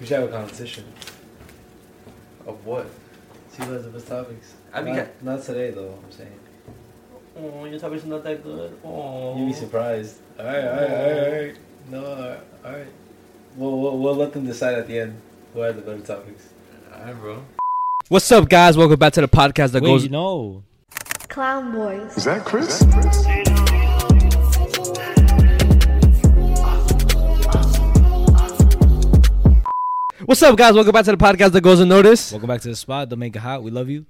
We should have a competition. Of what? See Elizabeth's topics. Not today, though, I'm saying. Oh, your topics are not that good. Oh. You'd be surprised. All right. No, all right. We'll let them decide at the end who had the better topics. All right, bro. What's up, guys? Welcome back to the podcast that goes... No. Clown Boys. Is that Chris? What's up, guys? Welcome back to the podcast that goes unnoticed. Welcome back to the spot. Don't make it hot. We love you.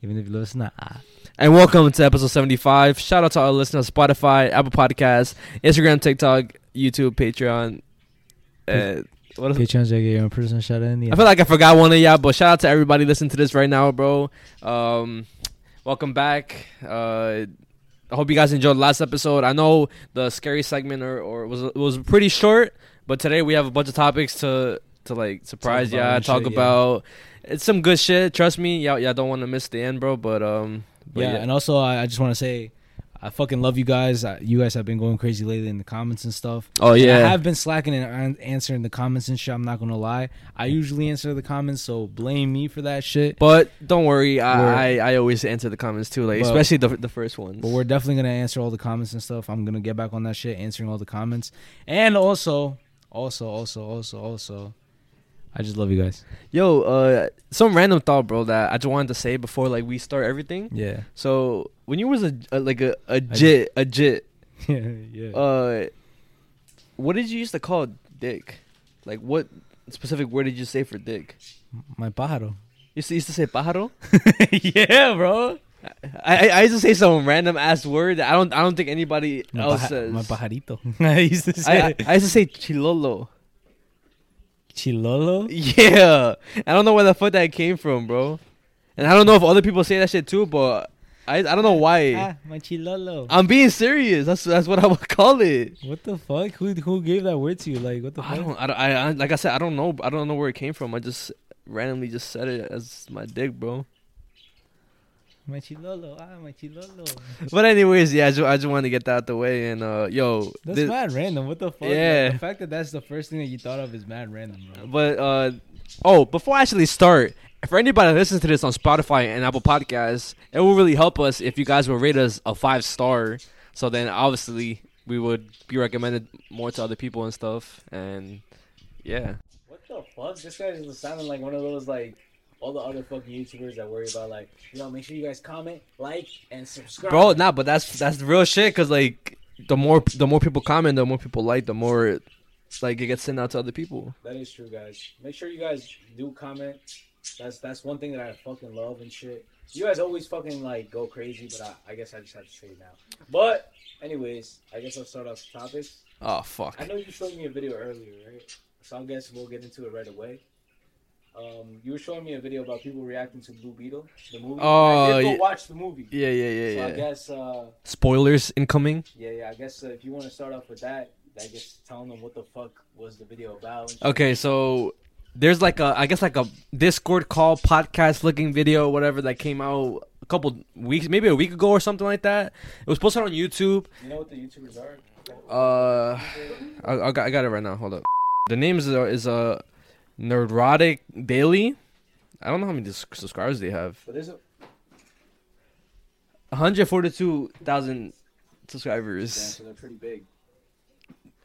Even if you love us, not hot. And welcome to episode 75. Shout out to our listeners on Spotify, Apple Podcasts, Instagram, TikTok, YouTube, Patreon. What Patreon's like your own personal shout out in the end. I feel like I forgot one of y'all, but shout out to everybody listening to this right now, bro. Welcome back. I hope you guys enjoyed the last episode. I know the scary segment was pretty short, but today we have a bunch of topics to like surprise y'all, talk about. It's some good shit. Trust me, y'all don't want to miss the end, bro. But yeah. And also I just want to say I fucking love you guys. You guys have been going crazy lately in the comments and stuff. Oh yeah, and I have been slacking and answering the comments and shit. I'm not gonna lie. I usually answer the comments, so blame me for that shit. But don't worry, I always answer the comments too, like especially the first ones. But we're definitely gonna answer all the comments and stuff. I'm gonna get back on that shit, answering all the comments. And also, I just love you guys. Yo, some random thought, bro, that I just wanted to say before like we start everything. Yeah. So when you was a jit. Yeah. What did you used to call dick? Like what specific word did you say for dick? My pájaro. You used to say pájaro? Yeah, bro. I used to say some random ass word that I don't think anybody else says. My pajarito. I used to say chilolo. Chilolo? Yeah. I don't know where the fuck that came from, bro. And I don't know if other people say that shit too, but I don't know why. My chilolo. I'm being serious. That's what I would call it. What the fuck? Who gave that word to you? Like what the fuck? I like I said, I don't know. I don't know where it came from. I just randomly said it as my dick, bro. My chilolo. My chilolo. But anyways, yeah, I just wanted to get that out the way. And yo, that's mad random. What the fuck? Yeah, man? The fact that that's the first thing that you thought of is mad random, bro. But before I actually start, for anybody that listens to this on Spotify and Apple Podcasts, it will really help us if you guys will rate us a 5-star. So then obviously we would be recommended more to other people and stuff. And yeah. What the fuck? This guy is sounding like one of those like all the other fucking YouTubers that worry about, like, yo, make sure you guys comment, like, and subscribe. Bro, nah, but that's the real shit, because, like, the more people comment, the more people like, the more, it gets sent out to other people. That is true, guys. Make sure you guys do comment. That's one thing that I fucking love and shit. You guys always fucking, like, go crazy, but I guess I just have to say it now. But, anyways, I guess I'll start off with topics. Oh, fuck. I know you showed me a video earlier, right? So I guess we'll get into it right away. You were showing me a video about people reacting to Blue Beetle, the movie. Oh, I did go watch the movie. Yeah. So I guess spoilers incoming. Yeah. I guess if you want to start off with that, I guess telling them what the fuck was the video about. Okay, so there's like a Discord call podcast looking video, whatever that came out a couple weeks, maybe a week ago or something like that. It was posted on YouTube. You know what the YouTubers are? I got it right now. Hold up. The name is Nerdrotic Daily. I don't know how many subscribers they have. But there's 142,000 subscribers. Yeah, so they're pretty big.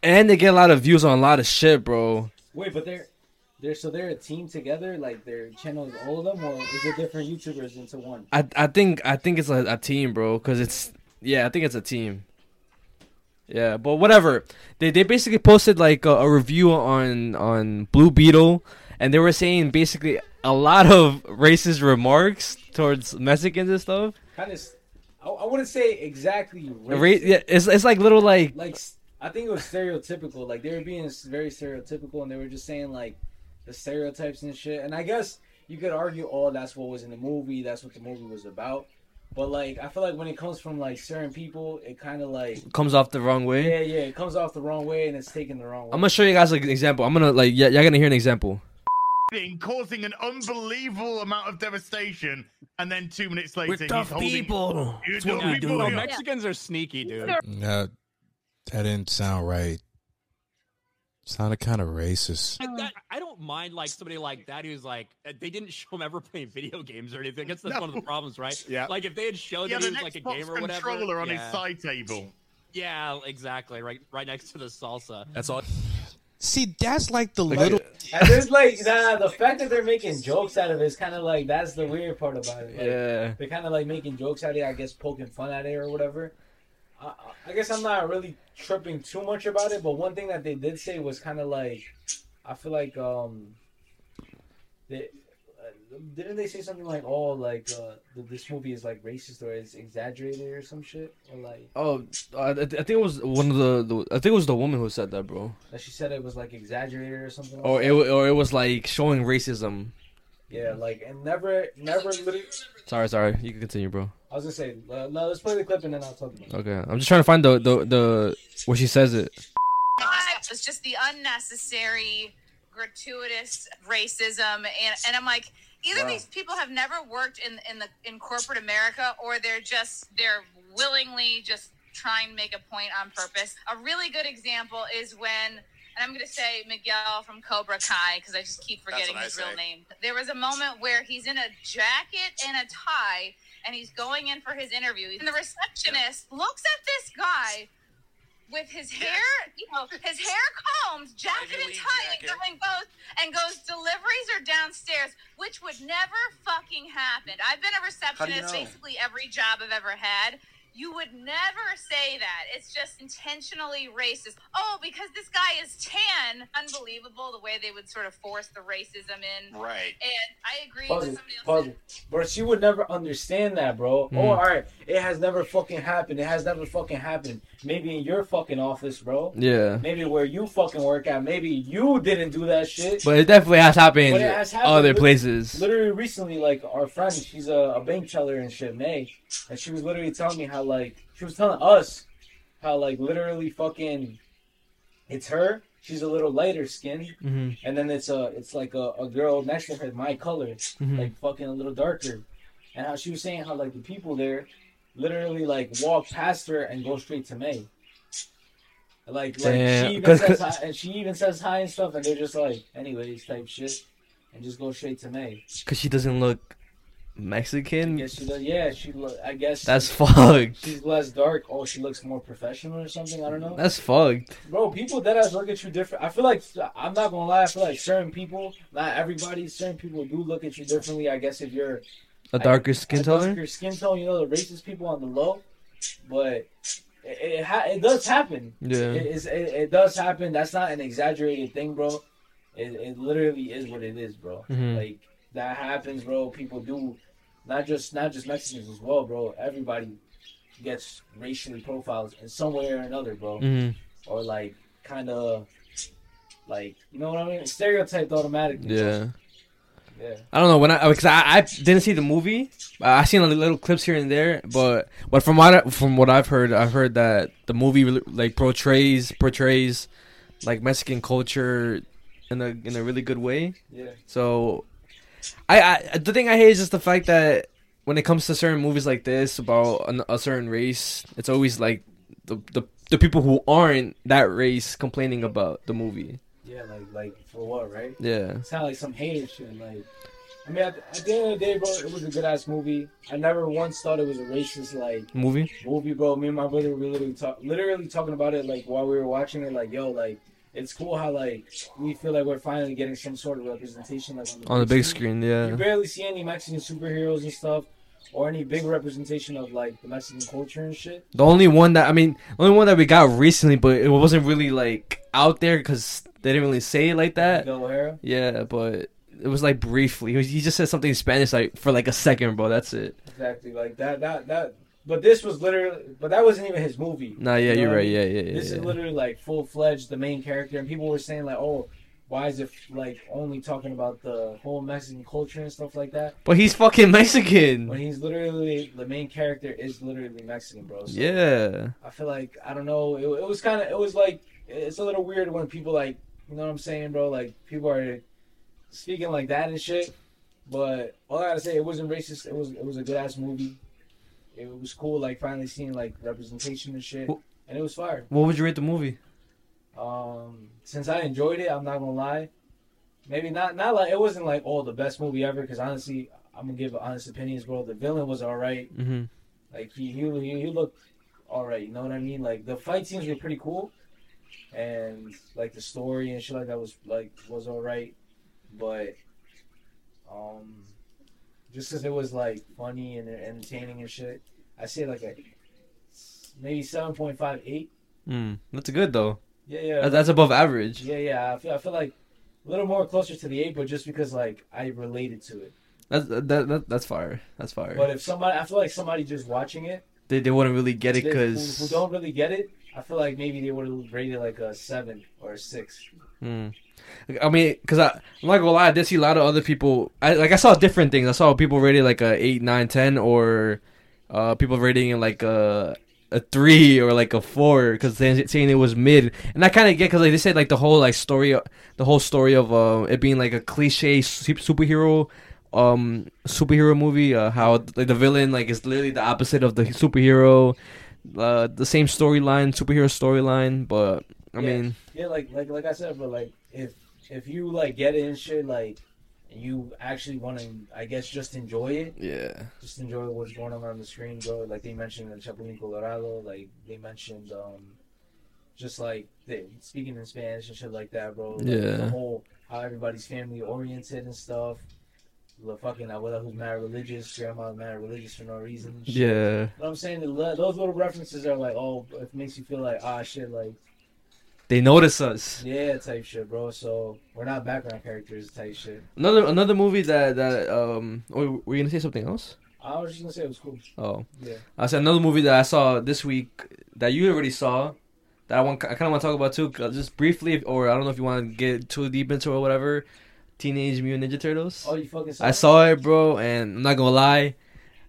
And they get a lot of views on a lot of shit, bro. Wait, but they're a team together, like their channel is all of them, or is it different YouTubers into one? I think it's a team, bro, because I think it's a team. Yeah, but whatever. They basically posted like a review on Blue Beetle, and they were saying basically a lot of racist remarks towards Mexicans and stuff. Kind of, I wouldn't say exactly racist. Yeah, it's like little like I think it was stereotypical. Like they were being very stereotypical, and they were just saying like the stereotypes and shit. And I guess you could argue, oh, that's what was in the movie. That's what the movie was about. But, like, I feel like when it comes from, like, certain people, it kind of, like... comes off the wrong way? Yeah, it comes off the wrong way, and it's taken the wrong way. I'm going to show you guys, like, an example. I'm going to, like... y'all going to hear an example. ...causing an unbelievable amount of devastation, and then 2 minutes later... We're tough people! That's what we do. No, Mexicans are sneaky, dude. No, that didn't sound right. Sounded kind of racist. I don't... don't mind like somebody like that who's like, they didn't show him ever playing video games or anything. I guess that's one of the problems, right? Yeah. Like if they had shown that he was like a gamer or whatever. Controller on his side table. Yeah, exactly. Right next to the salsa. That's all. See, that's like the little. And there's like the fact that they're making jokes out of it is kind of like that's the weird part about it. Like, yeah, they're kind of like making jokes out of it. I guess poking fun at it or whatever. I guess I'm not really tripping too much about it, but one thing that they did say was kind of like, I feel like they didn't they say something like, oh, like this movie is like racist or it's exaggerated or some shit, or like I think it was one of the I think it was the woman who said that, bro. That she said it was like exaggerated or something. Or like it was like showing racism. Yeah, like and never. Sorry, you can continue, bro. I was gonna say, no, let's play the clip and then I'll talk about it. Okay, I'm just trying to find the where she says it. It was just the unnecessary, gratuitous racism, and I'm like, either these people have never worked in corporate America, or they're willingly just trying to make a point on purpose. A really good example is when. And I'm going to say Miguel from Cobra Kai because I just keep forgetting his real name. There was a moment where he's in a jacket and a tie, and he's going in for his interview. And the receptionist looks at this guy with his hair, his hair combed, jacket and tie, doing both, and goes, deliveries are downstairs, which would never fucking happen. I've been a receptionist basically every job I've ever had. You would never say that. It's just intentionally racist. Oh, because this guy is tan. Unbelievable the way they would sort of force the racism in. Right. And I agree with somebody else. Bro, she would never understand that, bro. Mm. Oh, all right. It has never fucking happened. It has never fucking happened. Maybe in your fucking office, bro. Yeah. Maybe where you fucking work at. Maybe you didn't do that shit. But it definitely has happened in other places. Literally recently, like our friend, she's a bank teller and shit, May. And she was literally telling me how, like, she was telling us how, like, literally fucking, it's her. She's a little lighter skinned. Mm-hmm. And then it's like a girl next to her, my color, mm-hmm. like fucking a little darker. And how she was saying how, like, the people there literally, like, walk past her and go straight to May. Like she even says hi, and she even says hi and stuff. And they're just like, anyways, type shit. And just go straight to May. Because she doesn't look Mexican? Yes, she does. Yeah, I guess that's fucked. She's less dark. Oh, she looks more professional or something. I don't know. That's fucked, bro. People that look at you different. I feel like I'm not gonna lie. I feel like certain people, not everybody, certain people do look at you differently. I guess if you're a darker skin tone, you know, the racist people on the low, but it does happen. Yeah, it does happen. That's not an exaggerated thing, bro. It literally is what it is, bro. Mm-hmm. Like that happens, bro. People do. Not just Mexicans as well, bro. Everybody gets racially profiled in some way or another, bro. Mm-hmm. Or like kind of like, you know what I mean? Stereotyped automatically. Yeah. Yeah. I don't know because I didn't see the movie. I seen little clips here and there, but from what I've heard that the movie like portrays like Mexican culture in a really good way. Yeah. So. I the thing I hate is just the fact that when it comes to certain movies like this about a certain race, it's always like the people who aren't that race complaining about the movie. Yeah, like for what, right? Yeah, it's not like some hater shit. Like, I mean, at the end of the day, bro, it was a good ass movie. I never once thought it was a racist like movie, bro. Me and my brother were literally talking about it like while we were watching it. Like, yo, like. It's cool how, like, we feel like we're finally getting some sort of representation. Like on the big screen, yeah. You barely see any Mexican superheroes and stuff or any big representation of, like, the Mexican culture and shit. The only one that we got recently, but it wasn't really, like, out there because they didn't really say it like that. Bill O'Hara? Yeah, but it was, like, briefly. He just said something in Spanish, like, for, like, a second, bro. That's it. Exactly. Like, that. But this was literally... But that wasn't even his movie. Nah, yeah, you're right. Yeah. This is literally, like, full-fledged, the main character. And people were saying, like, oh, why is it, like, only talking about the whole Mexican culture and stuff like that? But he's fucking Mexican. But he's literally... The main character is literally Mexican, bro. So yeah. I feel like... I don't know. It was kind of... It was, like... It's a little weird when people, like... You know what I'm saying, bro? Like, people are speaking like that and shit. But all I gotta say, it wasn't racist. It was a good-ass movie. It was cool, like, finally seeing, like, representation and shit. And it was fire. What would you rate the movie? Since I enjoyed it, I'm not going to lie. Maybe not like it wasn't like the best movie ever, because honestly, I'm gonna give honest opinions, bro. The villain was all right. Mm-hmm. Like he looked all right. You know what I mean? Like the fight scenes were pretty cool, and like the story and shit like that was all right. But just because it was like funny and entertaining and shit, I say like a maybe 7.58. That's good though. Yeah. That's above average. Yeah. I feel like a little more closer to the 8, but just because like I related to it. That's fire. That's fire. But if somebody, I feel like somebody just watching it, they wouldn't really get it because who don't really get it. I feel like maybe they would have rated like a 7 or a 6. I mean, because I'm not gonna lie, I did see a lot of other people. I saw different things. I saw people rated like a 8, 9, 10, or people rating it like a 3 or like a 4 because they're saying it was mid. And I kind of get, because like they said like the whole story of it being like a cliche superhero movie, how like the villain like is literally the opposite of the superhero, the same superhero storyline. But I mean like I said, but like if you like get it and shit, like you actually want to, I guess, just enjoy it. Yeah, just enjoy what's going on the screen, bro. Like they mentioned in Chapulín Colorado, like they mentioned just like speaking in Spanish and shit like that, bro. Like, yeah, the whole how everybody's family oriented and stuff. The fucking abuela who's mad religious, grandma's mad religious for no reason. Shit. Yeah, you know what I'm saying? Those little references are like, it makes you feel like shit, like they notice us. Yeah, type shit, bro. So we're not background characters, type shit. Another movie that were you gonna say something else? I was just gonna say it was cool. Oh yeah, I said another movie that I saw this week that you already saw. That one I kind of want to talk about too, just briefly, or I don't know if you want to get too deep into it or whatever. Teenage Mutant Ninja Turtles. Oh, you fucking saw it? I saw it, bro, and I'm not gonna lie,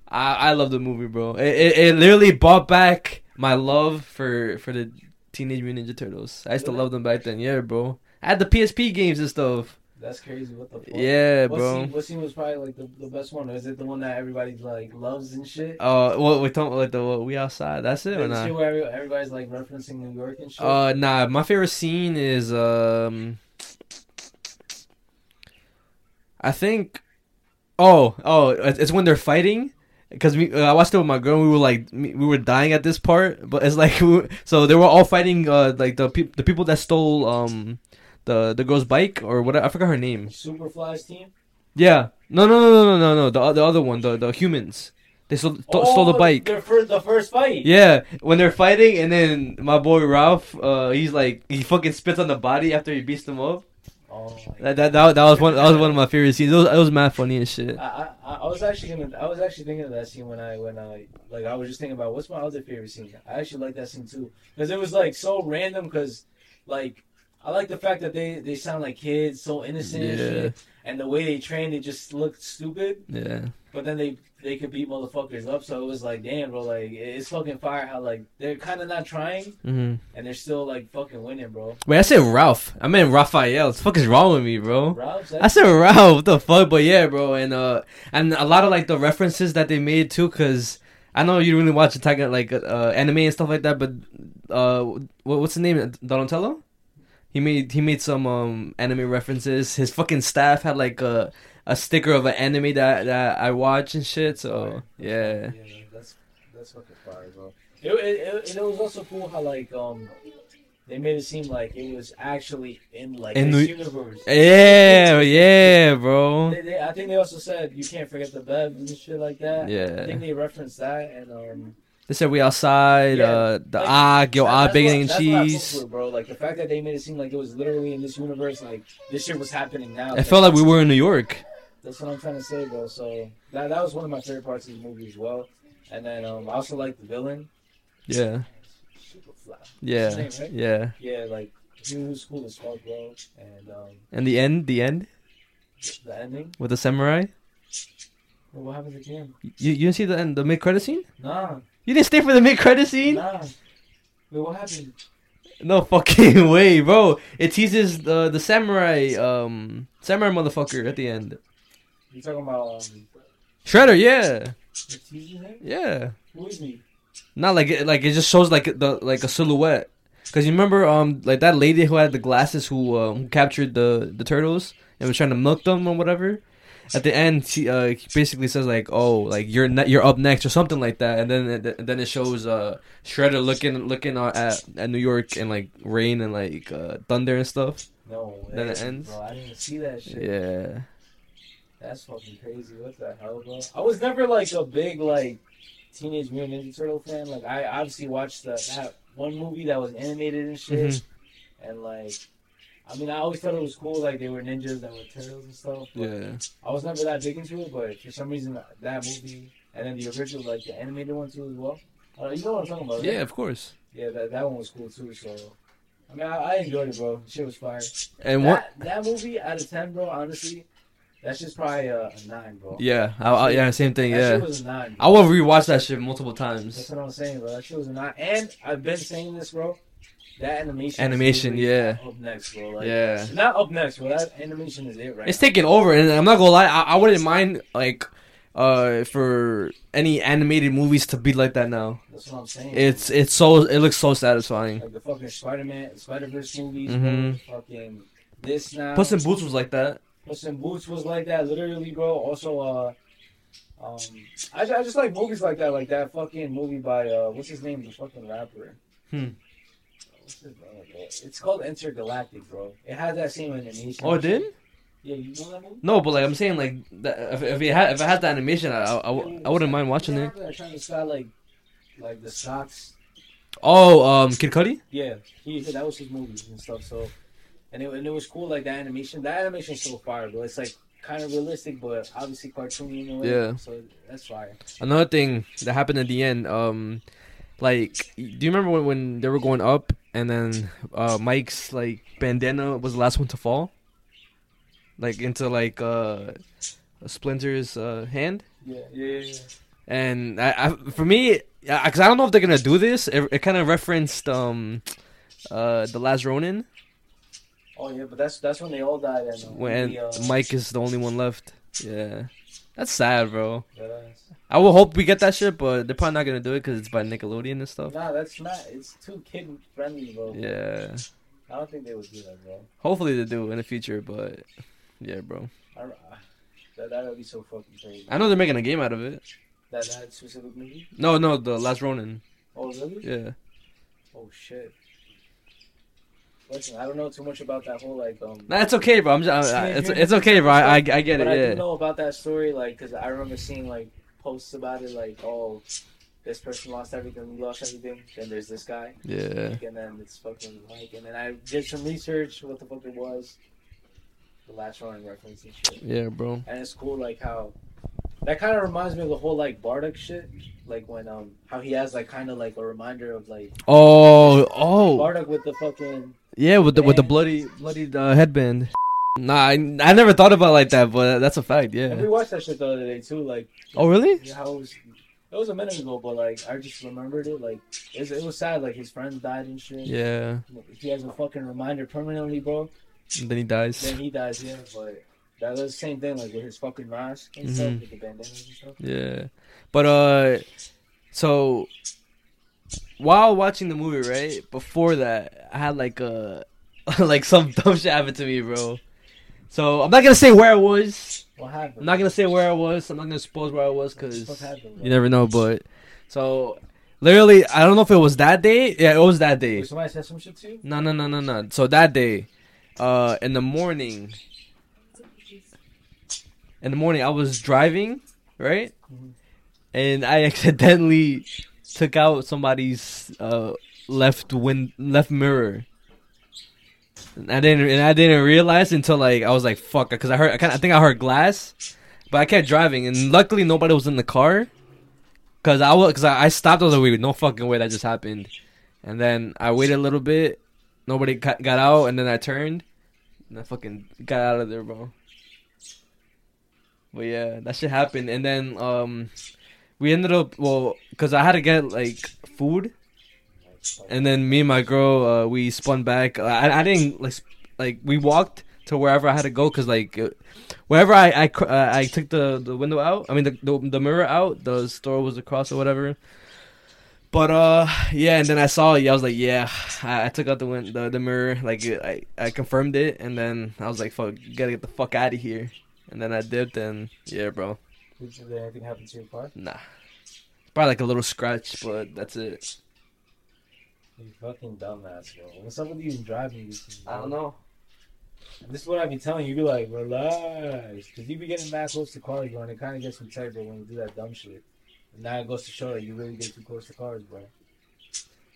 I love the movie, bro. It literally brought back my love for the Teenage Mutant Ninja Turtles. I used to love them back then, yeah, bro. I had the PSP games and stuff. That's crazy. What the fuck? Yeah, bro. What scene was probably like the best one? Or is it the one that everybody like loves and shit? Oh, We Outside. That's it, or not? Shit where everybody's like referencing New York and shit. Nah. My favorite scene is I think, it's when they're fighting, because I watched it with my girl. And we were dying at this part, but it's like so they were all fighting like the people that stole the girl's bike or whatever. I forgot her name. Superfly's team. Yeah. No. The other one, the humans. They stole the bike. The first fight. Yeah, when they're fighting, and then my boy Ralph, he's like he fucking spits on the body after he beats them up. Oh, that was one of my favorite scenes. It was mad funny and shit. I was actually thinking of that scene when I was just thinking about what's my other favorite scene. I actually like that scene too, because it was like so random. Because like I like the fact that they sound like kids, so innocent and shit, and the way they train, they just looked stupid. Yeah. But then they could beat motherfuckers up, so it was like, damn, bro, like it's fucking fire how like they're kind of not trying, and they're still like fucking winning, bro. Wait, I said Ralph. I meant Raphael. What the fuck is wrong with me, bro? I said Ralph. What the fuck? But yeah, bro, and a lot of like the references that they made too, cause I know you really watch Attack like anime and stuff like that, but what's the name? Donatello. He made some anime references. His fucking staff had like a sticker of an anime that I watch and shit. So yeah. Yeah, that's fucking fire, bro. It was also cool how like they made it seem like it was actually in like this universe. Yeah, bro. I think they also said you can't forget the bed and shit like that. Yeah. I think they referenced that and They said We Outside, bacon and cheese. That's what I bro. Like, the fact that they made it seem like it was literally in this universe, like, this shit was happening now. It felt like we were in New York. That's what I'm trying to say, bro. So, that was one of my favorite parts of the movie as well. And then, I also liked the villain. Yeah. Superfly. Yeah. Name, right? Yeah. Yeah, like, he was cool as fuck, bro. And, and the end? The ending? With the samurai? Well, what happened at the end? You didn't see the mid-credit scene? Nah. You didn't stay for the mid-credit scene? Nah. Wait, what happened? No fucking way, bro. It teases the samurai motherfucker at the end. You talking about Shredder? Yeah. It teases him? Yeah. Who is he? Not like it just shows like a silhouette. Because you remember, like that lady who had the glasses who captured the turtles and was trying to milk them or whatever. At the end, she basically says like, "Oh, like you're up next" or something like that. And then it shows Shredder looking at New York and like rain and like thunder and stuff. No way. Then it ends. Bro, I didn't see that shit. Yeah. That's fucking crazy. What the hell, bro? I was never like a big like Teenage Mutant Ninja Turtle fan. Like I obviously watched that one movie that was animated and shit, mm-hmm. and like. I mean, I always thought it was cool, like, they were ninjas that were turtles and stuff. Yeah. I was never that big into it, but for some reason, that movie, and then the original, like, the animated one, too, as well. You know what I'm talking about, right? Yeah, of course. Yeah, that one was cool, too, so... I mean, I enjoyed it, bro. Shit was fire. And that movie, out of 10, bro, honestly, that's just probably a 9, bro. Yeah, same thing, that shit was a 9, bro. I will rewatch that shit multiple times. That's what I'm saying, bro. That shit was a 9. And I've been saying this, bro. That animation, yeah. Up next, bro. Like, yeah. Not up next, bro. That animation is it, right? It's taking over, and I'm not gonna lie. I wouldn't mind like, for any animated movies to be like that now. That's what I'm saying. It's so it looks so satisfying. Like the fucking Spider-Verse movies, mm-hmm. bro, fucking this now. Puss in Boots was like that. Literally, bro. Also, I just like movies like that fucking movie by what's his name, the fucking rapper. It's called Intergalactic, bro. It had that same animation. Oh, it did? Yeah, you know that movie? No, but like I'm saying, like that, if it had the animation, I wouldn't mind watching it. They're trying to style like the socks. Oh, Kid Cudi? Yeah, that was his movie and stuff. So, and it was cool, like that animation. That animation's so fire, bro. It's like kind of realistic, but obviously cartoony in a way. Yeah. So that's fire. Another thing that happened at the end, like, do you remember when they were going up? And then Mike's like bandana was the last one to fall, like into like Splinter's hand. Yeah. And for me, because I don't know if they're gonna do this. It kind of referenced the Last Ronin. Oh yeah, but that's when they all died. When Mike is the only one left. Yeah, that's sad, bro. Yes. I would hope we get that shit, but they're probably not gonna do it because it's by Nickelodeon and stuff. Nah, that's not. It's too kid friendly, bro. Yeah. I don't think they would do that, bro. Hopefully they do in the future, but yeah, bro. That would be so fucking crazy. I know they're making a game out of it. That specific movie? No, The Last Ronin. Oh really? Yeah. Oh shit. Listen, I don't know too much about that whole like. Nah, it's okay, bro. It's okay, bro. I get it. But I do know about that story, like, cause I remember seeing like posts about it, like, oh, this person lost everything, we lost everything, and there's this guy. Yeah. Like, and then it's fucking like, and then I did some research what the fuck it was. The Last Ronin reference and shit. Yeah, bro. And it's cool, like how. That kind of reminds me of the whole like Bardock shit, like when how he has like kind of like a reminder of like oh Bardock with the fucking with the bloody headband. Nah, I never thought about it like that, but that's a fact. Yeah, and we watched that shit the other day too. Like oh really? Yeah, it was a minute ago, but like I just remembered it. Like it was sad. Like his friends died and shit. Yeah, he has a fucking reminder permanently, bro. And then he dies. Yeah, but. That was the same thing, like, with his fucking mask and stuff, with the bandanas and stuff. Yeah. But, so, while watching the movie, right, before that, I had, like, some dumb shit happened to me, bro. So, I'm not gonna say where I was. What happened? I'm not gonna suppose where I was, because you never know, but... So, literally, I don't know if it was that day. Yeah, it was that day. Wait, somebody said some shit to you? No. So, that day, in the morning... I was driving, right? Mm-hmm. And I accidentally took out somebody's left mirror. And I didn't realize until like I was like fuck, because I think I heard glass, but I kept driving, and luckily nobody was in the car. Cause I stopped. I was like, wait, no fucking way, that just happened. And then I waited a little bit. Nobody got out, and then I turned, and I fucking got out of there, bro. But yeah, that shit happened, and then we ended up because I had to get like food, and then me and my girl we spun back. I didn't like we walked to wherever I had to go because like wherever I took the window out. I mean the mirror out. The store was across or whatever. But yeah, and then I saw it. I was like, yeah, I took out the mirror, like I confirmed it, and then I was like, fuck, gotta get the fuck out of here. And then I dipped, and yeah, bro. Did anything happen to your car? Nah, probably like a little scratch, but that's it. You fucking dumbass, bro. What's up with you driving these things, bro? I don't know. This is what I be telling you. You be like, relax, because you be getting mad close to cars, bro, and it kind of gets integral when you do that dumb shit. And now it goes to show that you really get too close to cars, bro.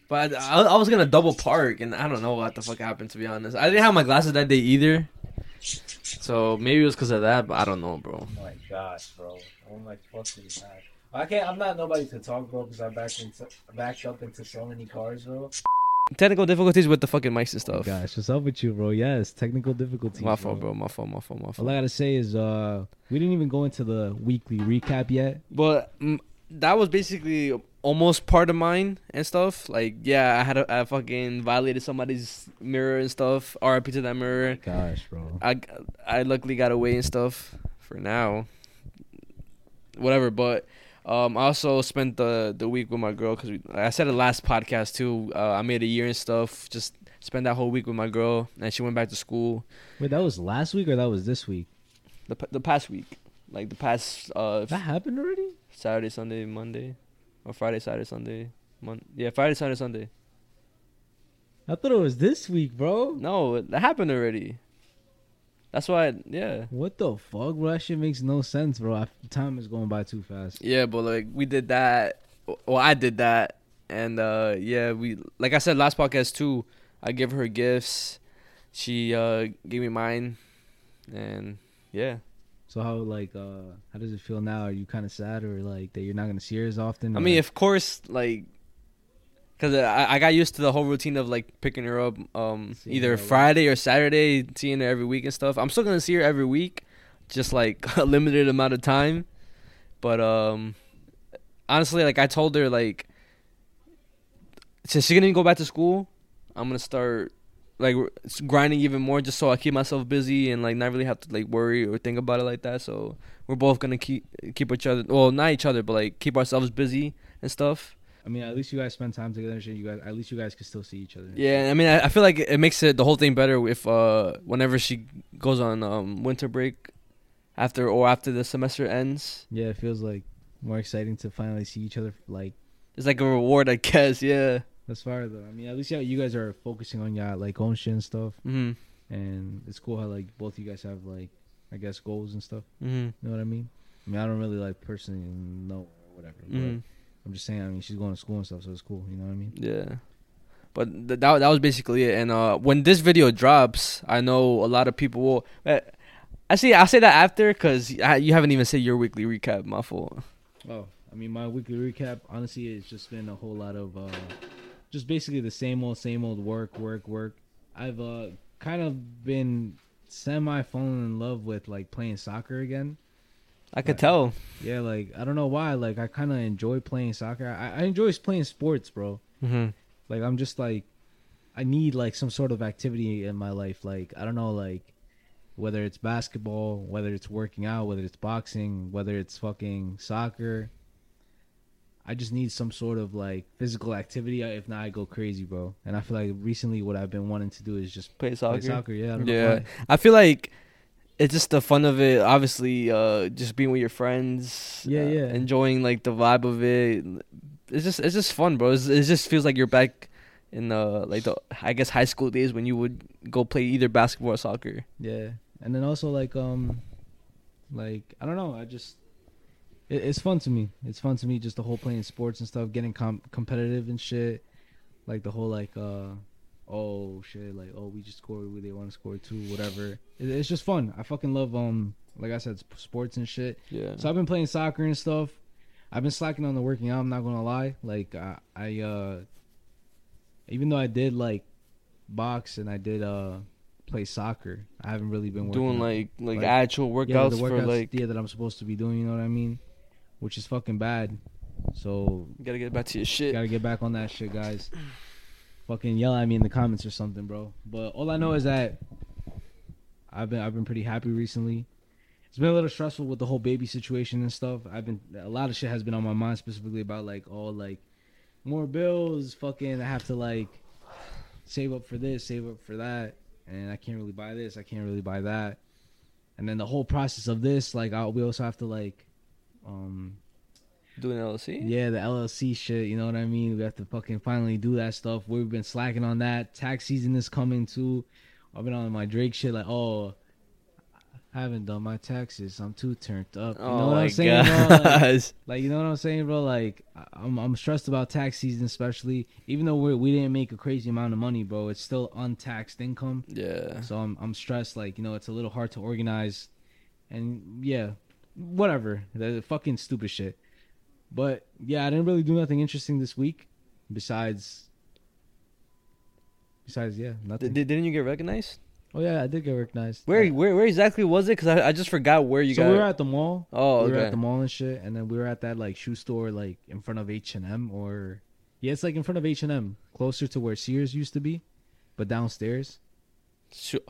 But I was gonna double park, and I don't know what the fuck happened, to be honest. I didn't have my glasses that day either, so maybe it was because of that. But I don't know, bro. Oh my gosh, bro. I'm like fucking mad. I can't. I'm not nobody to talk, bro, because I backed up into so many cars, bro. Technical difficulties with the fucking mics and stuff. Oh gosh, what's up with you, bro? Yes, technical difficulties. My fault, bro. My fault. All I gotta say is, we didn't even go into the weekly recap yet. But that was basically almost part of mine and stuff. Like, yeah, I fucking violated somebody's mirror and stuff. R.I.P. to that mirror. Gosh, bro. I luckily got away and stuff for now. Whatever, but. I also spent the week with my girl, because I said it last podcast too. I made a year and stuff. Just spent that whole week with my girl, and she went back to school. Wait, that was last week or that was this week? The past week, like the past. That happened already? Saturday, Sunday, Monday, or Friday, Saturday, Sunday, Monday. Yeah, Friday, Saturday, Sunday. I thought it was this week, bro. No, that happened already. That's why, yeah. What the fuck, bro? That shit makes no sense, bro. Time is going by too fast. Yeah, but, like, we did that. Well, I did that. And, yeah, we... Like I said, last podcast, too, I gave her gifts. She gave me mine. And, yeah. So, how, like, how does it feel now? Are you kind of sad or, like, that you're not going to see her as often? I mean, of course, like... Because I got used to the whole routine of, like, picking her up either Friday or Saturday, seeing her every week and stuff. I'm still going to see her every week, just, like, a limited amount of time. But honestly, like, I told her, like, since she's going to go back to school, I'm going to start, like, grinding even more just so I keep myself busy and, like, not really have to, like, worry or think about it like that. So we're both going to keep each other, well, not each other, but, like, keep ourselves busy and stuff. I mean, at least you guys spend time together and shit. At least you guys can still see each other. Yeah, I mean, I feel like it makes the whole thing better if whenever she goes on winter break after the semester ends. Yeah, it feels like more exciting to finally see each other. Like, it's like a reward, I guess, yeah. That's fire, though. I mean, at least you guys are focusing on your, like, own shit and stuff. Mm-hmm. And it's cool how, like, both of you guys have, like, I guess, goals and stuff. Mm-hmm. You know what I mean? I mean, I don't really, like, personally know or whatever, mm-hmm. But I'm just saying, I mean, she's going to school and stuff, so it's cool, you know what I mean? Yeah. But that was basically it. And when this video drops, I know a lot of people will... I'll say that after, because you haven't even said your weekly recap, my fault. Oh, I mean, my weekly recap, honestly, it's just been a whole lot of... just basically the same old work. I've kind of been semi-falling in love with, like, playing soccer again. I could tell. Yeah, like, I don't know why. Like, I kind of enjoy playing soccer. I enjoy playing sports, bro. Mm-hmm. Like, I'm just, like, I need, like, some sort of activity in my life. Like, I don't know, like, whether it's basketball, whether it's working out, whether it's boxing, whether it's fucking soccer. I just need some sort of, like, physical activity. If not, I go crazy, bro. And I feel like recently what I've been wanting to do is just play soccer. Yeah, I don't know why. I feel like... It's just the fun of it, obviously, just being with your friends, yeah, enjoying, like, the vibe of it. It's just fun, bro. It just feels like you're back in the I guess high school days when you would go play either basketball or soccer. Yeah, and then also like I don't know, I just it's fun to me. It's fun to me just the whole playing sports and stuff, getting competitive and shit, like the whole like. Oh shit! Like, oh, we just scored. They want to score too. Whatever. It's just fun. I fucking love like I said, sports and shit. Yeah. So I've been playing soccer and stuff. I've been slacking on the working out. I'm not gonna lie. Like I even though I did like box and I did play soccer, I haven't really been working doing like actual workouts for like that I'm supposed to be doing. You know what I mean? Which is fucking bad. So you gotta get back to your shit. Gotta get back on that shit, guys. Fucking yell at me in the comments or something, bro. But all I know is that I've been pretty happy recently. It's been a little stressful with the whole baby situation and stuff. A lot of shit has been on my mind, specifically about like all like more bills, fucking I have to like save up for this, save up for that, and I can't really buy this, I can't really buy that. And then the whole process of this, like we also have to like do an LLC? Yeah, the LLC shit, you know what I mean? We have to fucking finally do that stuff. We've been slacking on that. Tax season is coming too. I've been on my Drake shit like, oh, I haven't done my taxes. I'm too turned up. You know what I'm saying, bro? Like, you know what I'm saying, bro? Like, I'm stressed about tax season, especially. Even though we didn't make a crazy amount of money, bro, it's still untaxed income. Yeah. So I'm stressed. Like, you know, it's a little hard to organize, and yeah, whatever. The fucking stupid shit. But yeah, I didn't really do nothing interesting this week, besides yeah, nothing. Didn't you get recognized? Oh yeah, I did get recognized. Where exactly was it? Cause I just forgot where you got. So we were at the mall. Oh, okay. We were at the mall and shit, and then we were at that like shoe store like in front of H&M or, yeah, it's like in front of H&M, closer to where Sears used to be, but downstairs. Sure.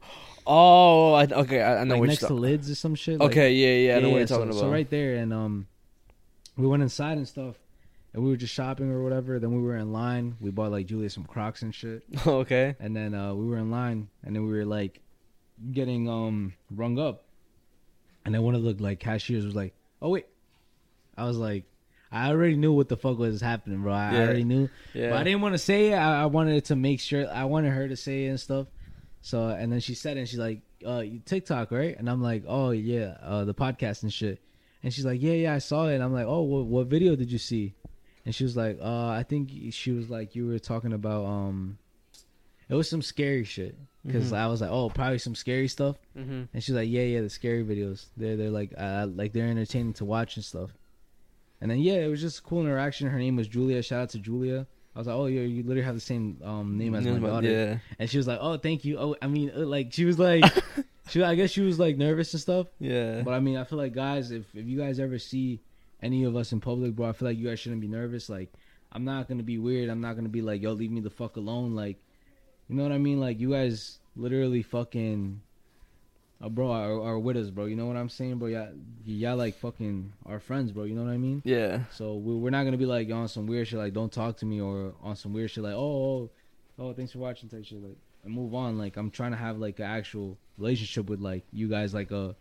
Oh, okay, I know like, which next to Lids or some shit. Okay, like, yeah, I know what you're talking about. So right there, and we went inside and stuff, and we were just shopping or whatever. Then we were in line. We bought, like, Julia some Crocs and shit. Okay. And then we were in line, and then we were, like, getting rung up. And then one of the, like, cashiers was like, oh, wait. I was like, I already knew what the fuck was happening, bro. I already knew. Yeah. But I didn't want to say it. I wanted to make sure. I wanted her to say it and stuff. So, and then she said it, and she's like, you TikTok, right? And I'm like, oh, yeah, the podcast and shit. And she's like, yeah, I saw it. And I'm like, oh, what video did you see? And she was like, I think she was like, you were talking about, it was some scary shit. Because I was like, oh, probably some scary stuff. Mm-hmm. And she's like, yeah, the scary videos. They're like they're entertaining to watch and stuff. And then, yeah, it was just a cool interaction. Her name was Julia. Shout out to Julia. I was like, oh, you literally have the same name as my daughter. Yeah. And she was like, oh, thank you. Oh, I mean, like, she was like... I guess she was, like, nervous and stuff. Yeah. But, I mean, I feel like, guys, if you guys ever see any of us in public, bro, I feel like you guys shouldn't be nervous. Like, I'm not going to be weird. I'm not going to be like, yo, leave me the fuck alone. Like, you know what I mean? Like, you guys literally fucking, bro, are with us, bro. You know what I'm saying, bro? Y'all, like, fucking our friends, bro. You know what I mean? Yeah. So, we're not going to be, like, on some weird shit, like, don't talk to me, or on some weird shit, like, oh, thanks for watching, type shit, like. And move on. Like, I'm trying to have like an actual relationship with like you guys, like you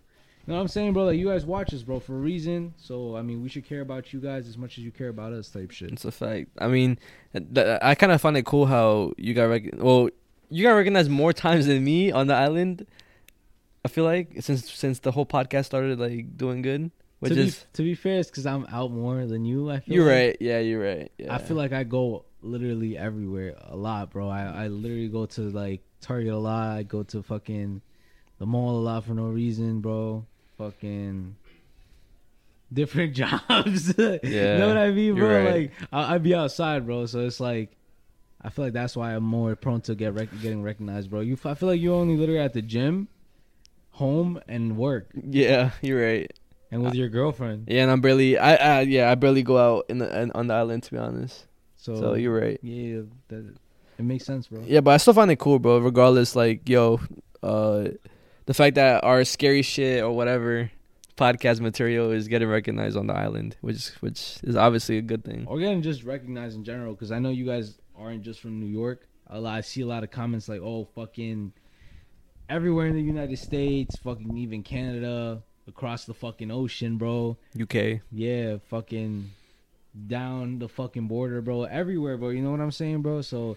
know what I'm saying, bro? Like, you guys watch us, bro, for a reason. So I mean, we should care about you guys as much as you care about us, type shit. It's a fact. I mean, I kind of find it cool how you got recognized more times than me on the island. I feel like since the whole podcast started like doing good. To be fair, it's because I'm out more than you. I feel you're like. Right. Yeah, you're right. Yeah. I feel like I go literally everywhere a lot, bro. I literally go to like Target a lot. I go to fucking the mall a lot for no reason, bro. Fucking different jobs. Yeah, you know what I mean, bro? Right. Like I be outside, bro. So it's like I feel like that's why I'm more prone to getting recognized, bro. I feel like you're only literally at the gym, home, and work. Yeah, you're right. And with your girlfriend. Yeah, and I barely go out on the island, to be honest. So you're right. Yeah, it makes sense, bro. Yeah, but I still find it cool, bro. Regardless, like, yo, the fact that our scary shit or whatever podcast material is getting recognized on the island, which is obviously a good thing. Or getting just recognized in general, because I know you guys aren't just from New York. I see a lot of comments like, oh, fucking everywhere in the United States, fucking even Canada, across the fucking ocean, bro. UK. Yeah, fucking... down the fucking border, bro. Everywhere, bro. You know what I'm saying, bro? So,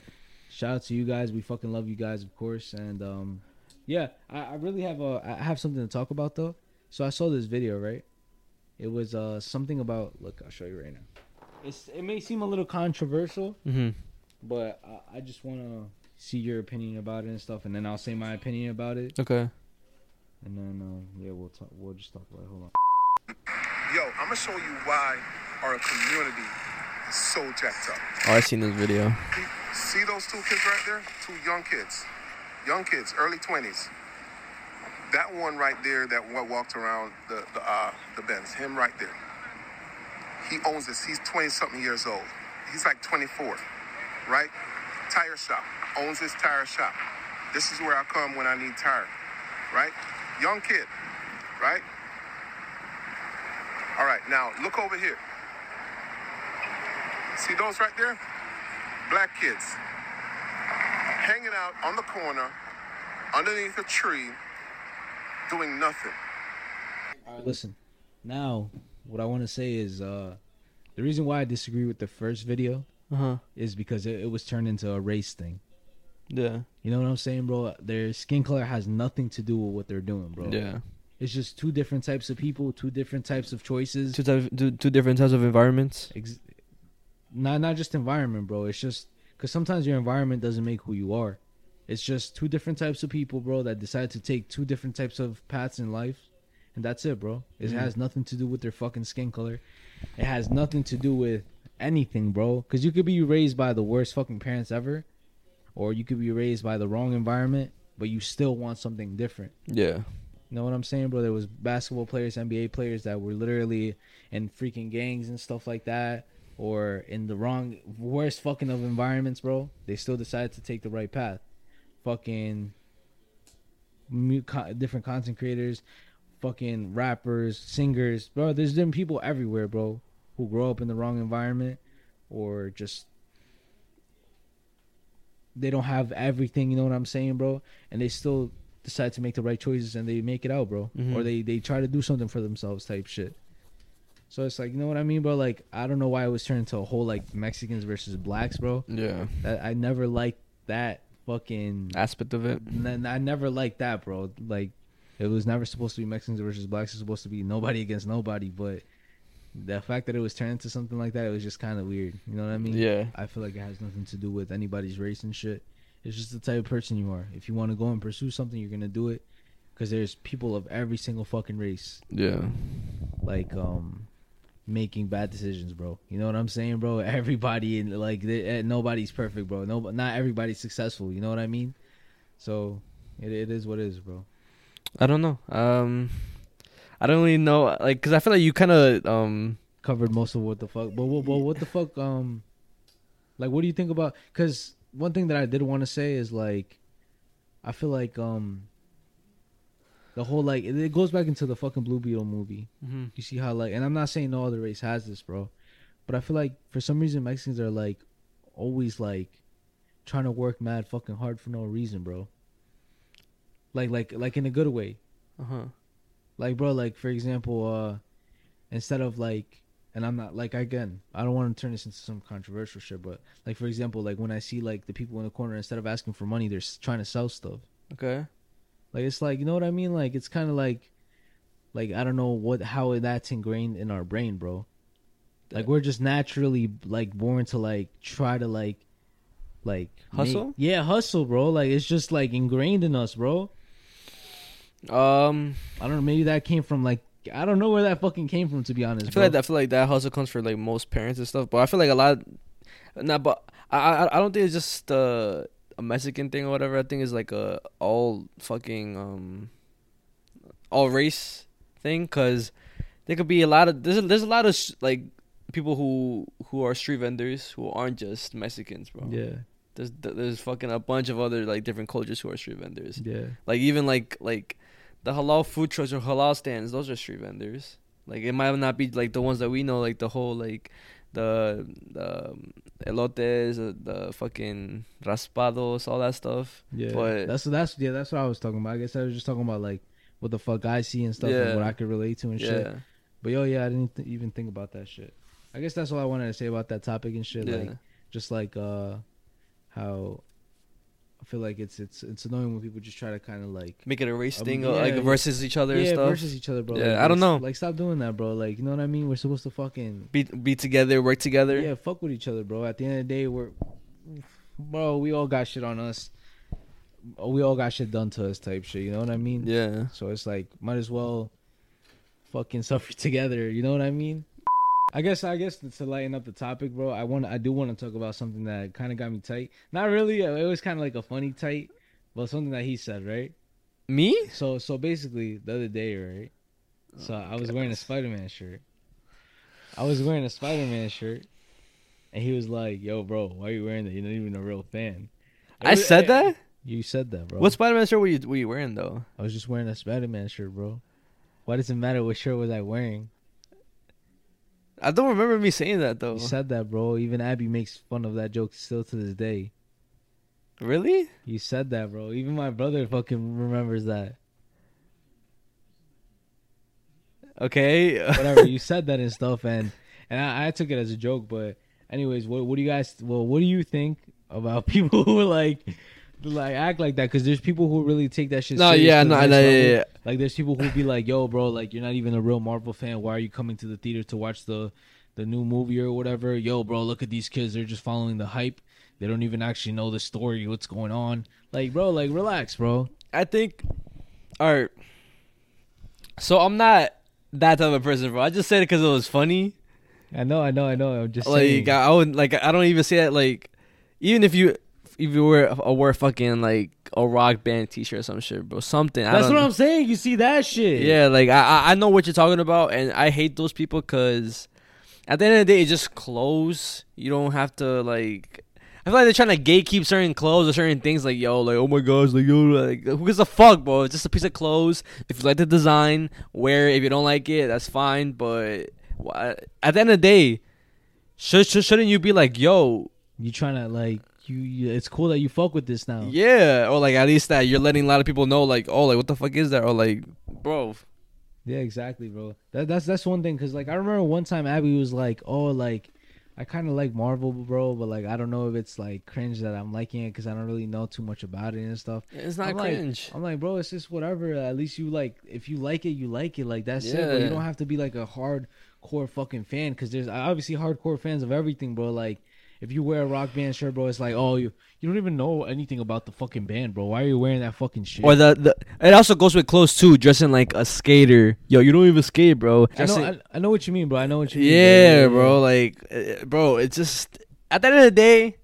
shout out to you guys. We fucking love you guys, of course. And yeah, I really have I have something to talk about though. So I saw this video, right? It was something about. Look, I'll show you right now. It may seem a little controversial, but I just want to see your opinion about it and stuff, and then I'll say my opinion about it. Okay. And then yeah, we'll just talk about it. Hold on. Yo, I'm gonna show you why. Our community is so jacked up. Oh, I seen this video. See those two kids right there? Two young kids, early 20s. That one right there that walked around the Benz, him right there. He owns this. He's 20-something years old. He's like 24, right? Tire shop. Owns his tire shop. This is where I come when I need tire, right? Young kid, right? All right, now look over here. See those right there? black kids hanging out on the corner underneath a tree doing nothing. Listen, now what I want to say is the reason why I disagree with the first video is because it was turned into a race thing. Yeah. You know what I'm saying, bro? Their skin color has nothing to do with what they're doing, bro. Yeah. It's just two different types of people, two different types of choices. Two different types of environments. Not just environment, bro. It's just because sometimes your environment doesn't make who you are. It's just two different types of people, bro, that decide to take two different types of paths in life. And that's it, bro. It has nothing to do with their fucking skin color. It has nothing to do with anything, bro. Because you could be raised by the worst fucking parents ever. Or you could be raised by the wrong environment, but you still want something different. Yeah. You know what I'm saying, bro? There was basketball players, NBA players that were literally in freaking gangs and stuff like that. Or in the wrong, worst fucking of environments, bro. They still decided to take the right path. Fucking different content creators, fucking rappers, singers. Bro, there's different people everywhere, bro, who grow up in the wrong environment or just... They don't have everything, you know what I'm saying, bro? And they still decide to make the right choices and they make it out, bro. Mm-hmm. Or they try to do something for themselves type shit. So it's like, you know what I mean, bro? Like, I don't know why it was turned into a whole, like, Mexicans versus blacks, bro. Yeah. I never liked that fucking... aspect of it. I never liked that, bro. Like, it was never supposed to be Mexicans versus blacks. It was supposed to be nobody against nobody, but... The fact that it was turned into something like that, it was just kind of weird. You know what I mean? Yeah. I feel like it has nothing to do with anybody's race and shit. It's just the type of person you are. If you want to go and pursue something, you're going to do it. Because there's people of every single fucking race. Yeah. Like, making bad decisions, bro. You know what I'm saying, bro? Everybody, nobody's perfect, bro. No, not everybody's successful. You know what I mean? So, it is what it is, bro. I don't know. I don't really know, like, because I feel like you kind of covered most of what the fuck. But what the fuck? Like, what do you think about? Because one thing that I did want to say is, like, I feel like the whole, like, it goes back into the fucking Blue Beetle movie. Mm-hmm. You see how, like, and I'm not saying no other race has this, bro, but I feel like for some reason Mexicans are, like, always, like, trying to work mad fucking hard for no reason, bro. Like in a good way. Uh huh. Like, bro, like, for example, instead of, like, and I'm not, like, again, I don't want to turn this into some controversial shit, but, like, for example, like, when I see, like, the people in the corner, instead of asking for money, they're trying to sell stuff. Okay. Like, it's like, you know what I mean? Like, it's kind of like, I don't know how that's ingrained in our brain, bro. Like, we're just naturally, like, born to, like, try to, like. Hustle? Hustle, bro. Like, it's just, like, ingrained in us, bro. I don't know, maybe that came from, like, I don't know where that fucking came from, to be honest. I feel like that hustle comes from, like, most parents and stuff, but I feel like a lot I don't think it's just a Mexican thing or whatever. I think it's like a all fucking all race thing, cuz there could be a lot of there's a lot of like people who are street vendors who aren't just Mexicans, bro. Yeah. There's fucking a bunch of other, like, different cultures who are street vendors. Yeah. Like, even like the halal food trucks or halal stands, those are street vendors. Like, it might not be like the ones that we know, like the whole, like, the elotes, the fucking raspados, all that stuff. Yeah. But that's what I was talking about. I guess I was just talking about, like, what the fuck I see and stuff, yeah, and what I could relate to and shit. But I didn't even think about that shit. I guess that's all I wanted to say about that topic and shit. Yeah. Like, just like how I feel like it's annoying when people just try to kind of, like, make it a race thing, like, versus each other and stuff. Yeah, versus each other, bro. Yeah, like, I don't know. Like, stop doing that, bro. Like, you know what I mean? We're supposed to fucking be together, work together. Yeah, fuck with each other, bro. At the end of the day, we all got shit on us. We all got shit done to us type shit, you know what I mean? Yeah. So it's like, might as well fucking suffer together, you know what I mean? I guess to lighten up the topic, bro, I do want to talk about something that kind of got me tight. Not really. It was kind of like a funny tight, but something that he said, right? Me? So basically, the other day, right? I was wearing a Spider-Man shirt. And he was like, yo, bro, why are you wearing that? You're not even a real fan. I said that? You said that, bro. What Spider-Man shirt were you wearing, though? I was just wearing a Spider-Man shirt, bro. Why does it matter what shirt was I wearing? I don't remember me saying that, though. You said that, bro. Even Abby makes fun of that joke still to this day. Really? You said that, bro. Even my brother fucking remembers that. Okay. Whatever. You said that and stuff, and I took it as a joke. But anyways, what do you guys? Well, what do you think about people who are like act like that? Because there's people who really take that shit. No, yeah. Like there's people who be like, "Yo, bro, like you're not even a real Marvel fan. Why are you coming to the theater to watch the new movie or whatever? Yo, bro, look at these kids. They're just following the hype. They don't even actually know the story. What's going on? Like, bro, like relax, bro." I think. All right. So I'm not that type of person, bro. I just said it because it was funny. I know. I'm just saying. I would like. I don't even say that. Like, even if you wore fucking like a rock band T-shirt or some shit, bro. Something. That's what I'm saying. You see that shit? Yeah. Like I know what you're talking about, and I hate those people because at the end of the day, it's just clothes. You don't have to like. I feel like they're trying to gatekeep certain clothes or certain things. Like, yo, like, oh my gosh, like, yo, like, who gives a fuck, bro? It's just a piece of clothes. If you like the design, wear it. If you don't like it, that's fine. But at the end of the day, shouldn't you be like, yo, you trying to like, you? It's cool that you fuck with this now. Yeah, or like at least that you're letting a lot of people know, like, oh, like, what the fuck is that? Or like, bro. Yeah, exactly, bro. That's one thing, cause like I remember one time Abby was like, oh, like. I kind of like Marvel, bro, but, like, I don't know if it's, like, cringe that I'm liking it because I don't really know too much about it and stuff. It's not cringe. I'm like, bro, it's just whatever. At least you, like, if you like it, you like it. Like, that's it. But you don't have to be, like, a hardcore fucking fan because there's obviously hardcore fans of everything, bro. Like, if you wear a rock band shirt, bro, it's like, oh, you don't even know anything about the fucking band, bro. Why are you wearing that fucking shit? Or it also goes with clothes, too, dressing like a skater. Yo, you don't even skate, bro. I know what you mean, bro. Yeah, bro. Like, bro, it's just, at the end of the day,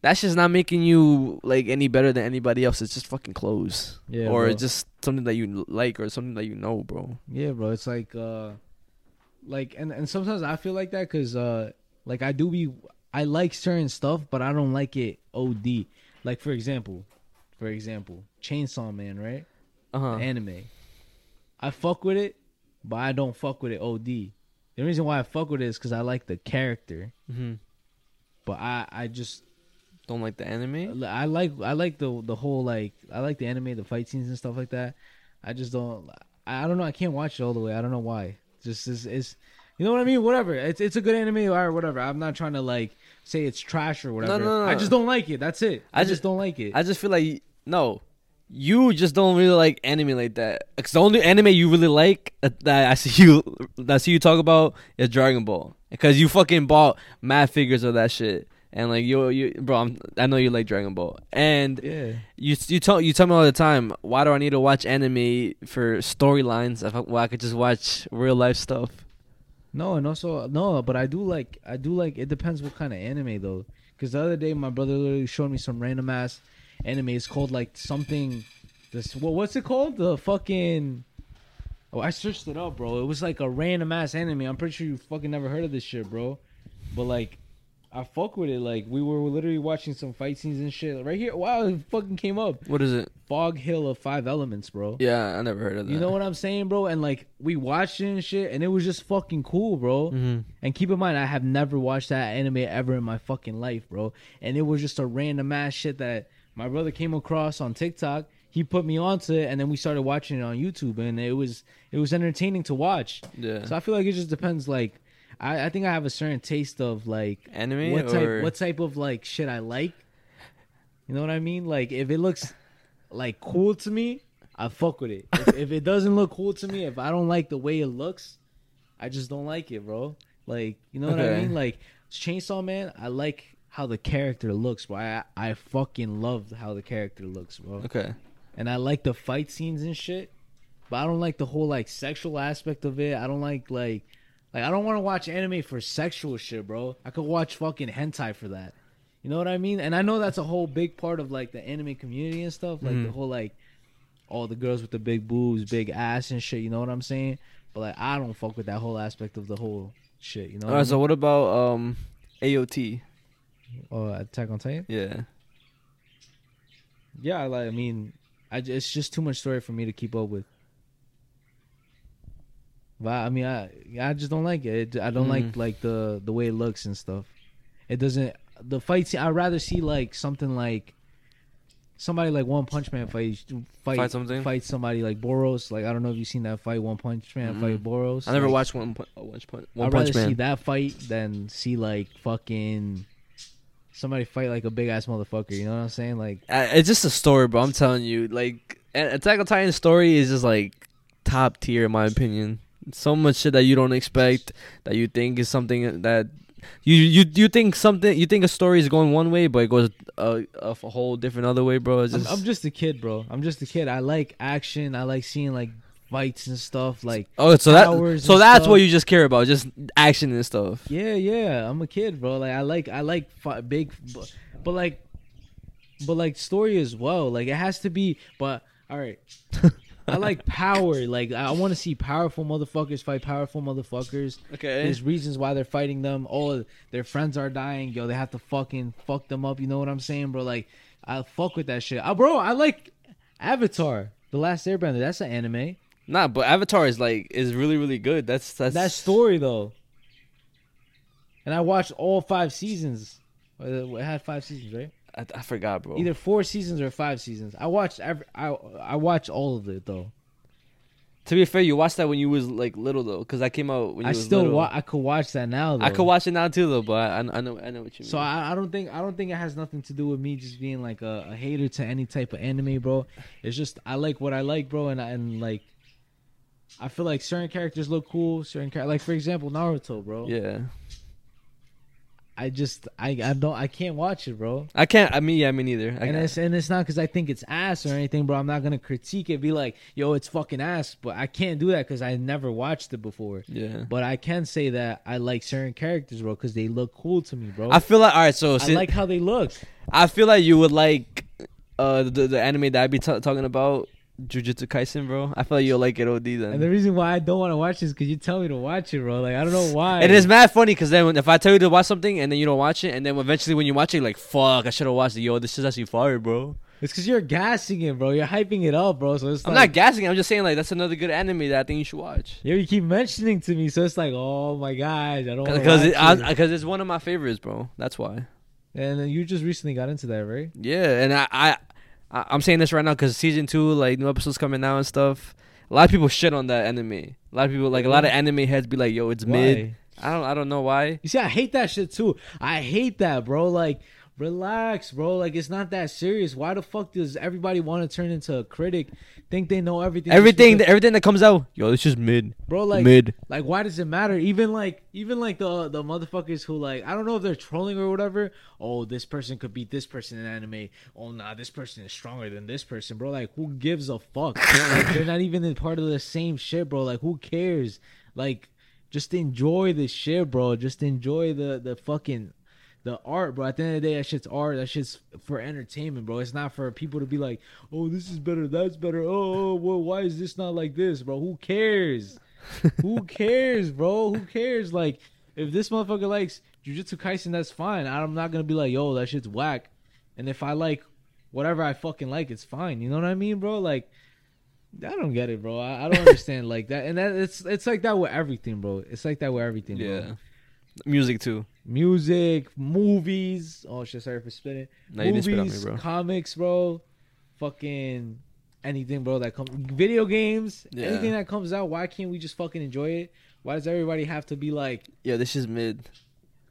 that's just not making you, like, any better than anybody else. It's just fucking clothes. Yeah, or it's just something that you like or something that you know, bro. Yeah, bro. It's like, and sometimes I feel like that because, like, I like certain stuff, but I don't like it OD. Like, for example, Chainsaw Man, right? Uh-huh. The anime. I fuck with it, but I don't fuck with it OD. The reason why I fuck with it is because I like the character. Mm-hmm. But I just... Don't like the anime? I like the whole, like... I like the anime, the fight scenes and stuff like that. I just don't... I don't know. I can't watch it all the way. I don't know why. Just, it's you know what I mean? Whatever. It's a good anime or whatever. I'm not trying to, like, say it's trash or whatever. No. I just don't like it. That's it. I just don't like it. I just feel like, no, you just don't really like anime like that. Because the only anime you really like that I see you talk about is Dragon Ball. Because you fucking bought mad figures of that shit. And, like, you bro, I know you like Dragon Ball. And yeah. you tell me all the time, why do I need to watch anime for storylines if I could just watch real life stuff? No, and also, no, but I do like, it depends what kind of anime, though. Because the other day, my brother literally showed me some random-ass anime. It's called, like, something, what's it called? The fucking, I searched it up, bro. It was, like, a random-ass anime. I'm pretty sure you fucking never heard of this shit, bro. But, like, I fuck with it. Like, we were literally watching some fight scenes and shit. Right here, wow, it fucking came up. What is it? Fog Hill of Five Elements, bro. Yeah, I never heard of that. You know what I'm saying, bro? And, like, we watched it and shit, and it was just fucking cool, bro. Mm-hmm. And keep in mind, I have never watched that anime ever in my fucking life, bro. And it was just a random-ass shit that my brother came across on TikTok. He put me onto it, and then we started watching it on YouTube, and it was entertaining to watch. Yeah. So I feel like it just depends, like... I think I have a certain taste of, like... Anime what type of, like, shit I like. You know what I mean? Like, if it looks, like, cool to me, I fuck with it. If it doesn't look cool to me, if I don't like the way it looks, I just don't like it, bro. Like, you know what I mean? Like, Chainsaw Man, I like how the character looks, bro. I fucking love how the character looks, bro. Okay. And I like the fight scenes and shit, but I don't like the whole, like, sexual aspect of it. I don't like... Like, I don't want to watch anime for sexual shit, bro. I could watch fucking hentai for that. You know what I mean? And I know that's a whole big part of, like, the anime community and stuff. Like, the whole, like, all the girls with the big boobs, big ass and shit. You know what I'm saying? But, like, I don't fuck with that whole aspect of the whole shit, you know? All right, so what about AOT? Attack on Titan? Yeah. Yeah, like, I mean, it's just too much story for me to keep up with. But I mean, I just don't like it. I don't like the way it looks and stuff. It doesn't. The fight scene, I'd rather see like something like somebody like One Punch Man fight somebody like Boros. Like, I don't know if you've seen that fight, One Punch Man fight Boros. I never watched One Punch Man. I'd rather see that fight than see like fucking somebody fight like a big ass motherfucker. You know what I'm saying? Like, it's just a story, bro. I'm telling you, like, Attack on Titan's story is just like top tier in my opinion. So much shit that you don't expect, that you think is something that you think a story is going one way, but it goes a whole different other way, bro. Just... I'm just a kid, bro. I'm just a kid. I like action. I like seeing like fights and stuff. Like, oh, so that's what you just care about, just action and stuff. Yeah. I'm a kid, bro. Like, I like story as well. Like, it has to be. But all right. I like power. Like, I want to see powerful motherfuckers fight powerful motherfuckers. Okay. There's reasons why they're fighting them. Oh, their friends are dying. Yo, they have to fucking fuck them up. You know what I'm saying, bro? Like, I fuck with that shit. Bro, I like Avatar: The Last Airbender. That's an anime. Nah, but Avatar is really, really good. That's that story, though. And I watched all 5 seasons. It had 5 seasons, right? I forgot, bro. Either 4 seasons or 5 seasons. I watched I watched all of it, though. To be fair, you watched that when you was like little, though, because I came out when you was little. I could watch that now, though. I could watch it now too, though. But I know what you mean. So I don't think it has nothing to do with me just being like a hater to any type of anime, bro. It's just I like what I like, bro, and like I feel like certain characters look cool. Like, for example, Naruto, bro. Yeah. I can't watch it, bro. I can't. I mean, yeah, me neither. It's not because I think it's ass or anything, bro. I'm not gonna critique it, be like, yo, it's fucking ass. But I can't do that because I never watched it before. Yeah. But I can say that I like certain characters, bro, because they look cool to me, bro. I feel like, all right, so I like how they look. I feel like you would like the anime that I be talking about, Jujutsu Kaisen, bro. I feel like you'll like it OD then. And the reason why I don't want to watch this is because you tell me to watch it, bro. Like, I don't know why. And it's mad funny because then if I tell you to watch something and then you don't watch it, and then eventually when you watch it, you're like, fuck, I should have watched it. Yo, this is actually fire, bro. It's because you're gassing it, bro. You're hyping it up, bro. So it's I'm not gassing it. I'm just saying, like, that's another good anime that I think you should watch. Yeah, you keep mentioning to me, so it's like, oh my gosh, I don't want to watch it. Because it's one of my favorites, bro. That's why. And you just recently got into that, right? Yeah, and I'm saying this right now because season 2, like, new episodes coming out and stuff. A lot of people shit on that anime. A lot of anime heads be like, "Yo, it's mid." I don't know why. You see, I hate that shit too. I hate that, bro. Like, relax, bro. Like, it's not that serious. Why the fuck does everybody want to turn into a critic? Think they know everything? Everything that comes out, yo, it's just mid, bro. Like, mid. Like, why does it matter? Even like the motherfuckers who, like, I don't know if they're trolling or whatever. Oh, this person could beat this person in anime. Oh, nah, this person is stronger than this person, bro. Like, who gives a fuck? Like, they're not even part of the same shit, bro. Like, who cares? Like, just enjoy this shit, bro. Just enjoy the fucking. The art, bro. At the end of the day, that shit's art. That shit's for entertainment, bro. It's not for people to be like, oh, this is better, that's better. Oh, well, why is this not like this, bro? Who cares? Who cares, bro? Who cares? Like, if this motherfucker likes Jujutsu Kaisen, that's fine. I'm not going to be like, yo, that shit's whack. And if I like whatever I fucking like, it's fine. You know what I mean, bro? Like, I don't get it, bro. I don't understand like that. And that it's like that with everything, bro. It's like that with everything, bro. Yeah. Music, too. Music, movies. Oh, shit, sorry for spinning. No, movies, you didn't spit on me, bro. Comics, bro. Fucking anything, bro, that comes... Video games. Yeah. Anything that comes out, why can't we just fucking enjoy it? Why does everybody have to be like... Yeah, this is mid.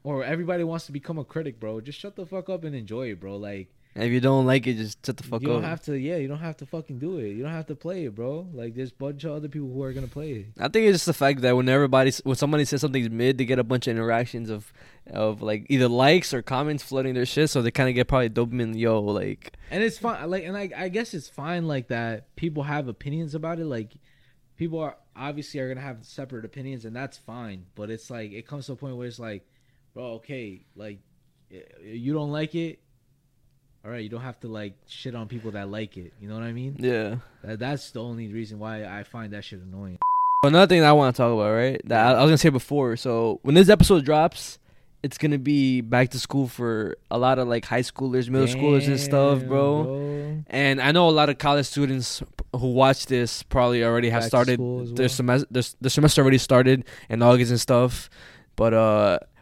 Or everybody wants to become a critic, bro. Just shut the fuck up and enjoy it, bro. Like... And if you don't like it, just shut the fuck up. You don't have to fucking do it. You don't have to play it, bro. Like, there's a bunch of other people who are going to play it. I think it's just the fact that when somebody says something's mid, they get a bunch of interactions of like, either likes or comments flooding their shit, so they kind of get probably dopamine, yo, like... And it's fine, like, and I guess it's fine, like, that people have opinions about it, like... People are, obviously, are going to have separate opinions, and that's fine, but it's like, it comes to a point where it's like, bro, okay, like, you don't like it? All right, you don't have to, like, shit on people that like it. You know what I mean? Yeah. That's the only reason why I find that shit annoying. Another thing that I want to talk about, right, that I was going to say before. So when this episode drops, it's gonna be back to school for a lot of like high schoolers, middle schoolers and stuff, bro. And I know a lot of college students who watch this probably already have started their semester. The semester already started in August and stuff. But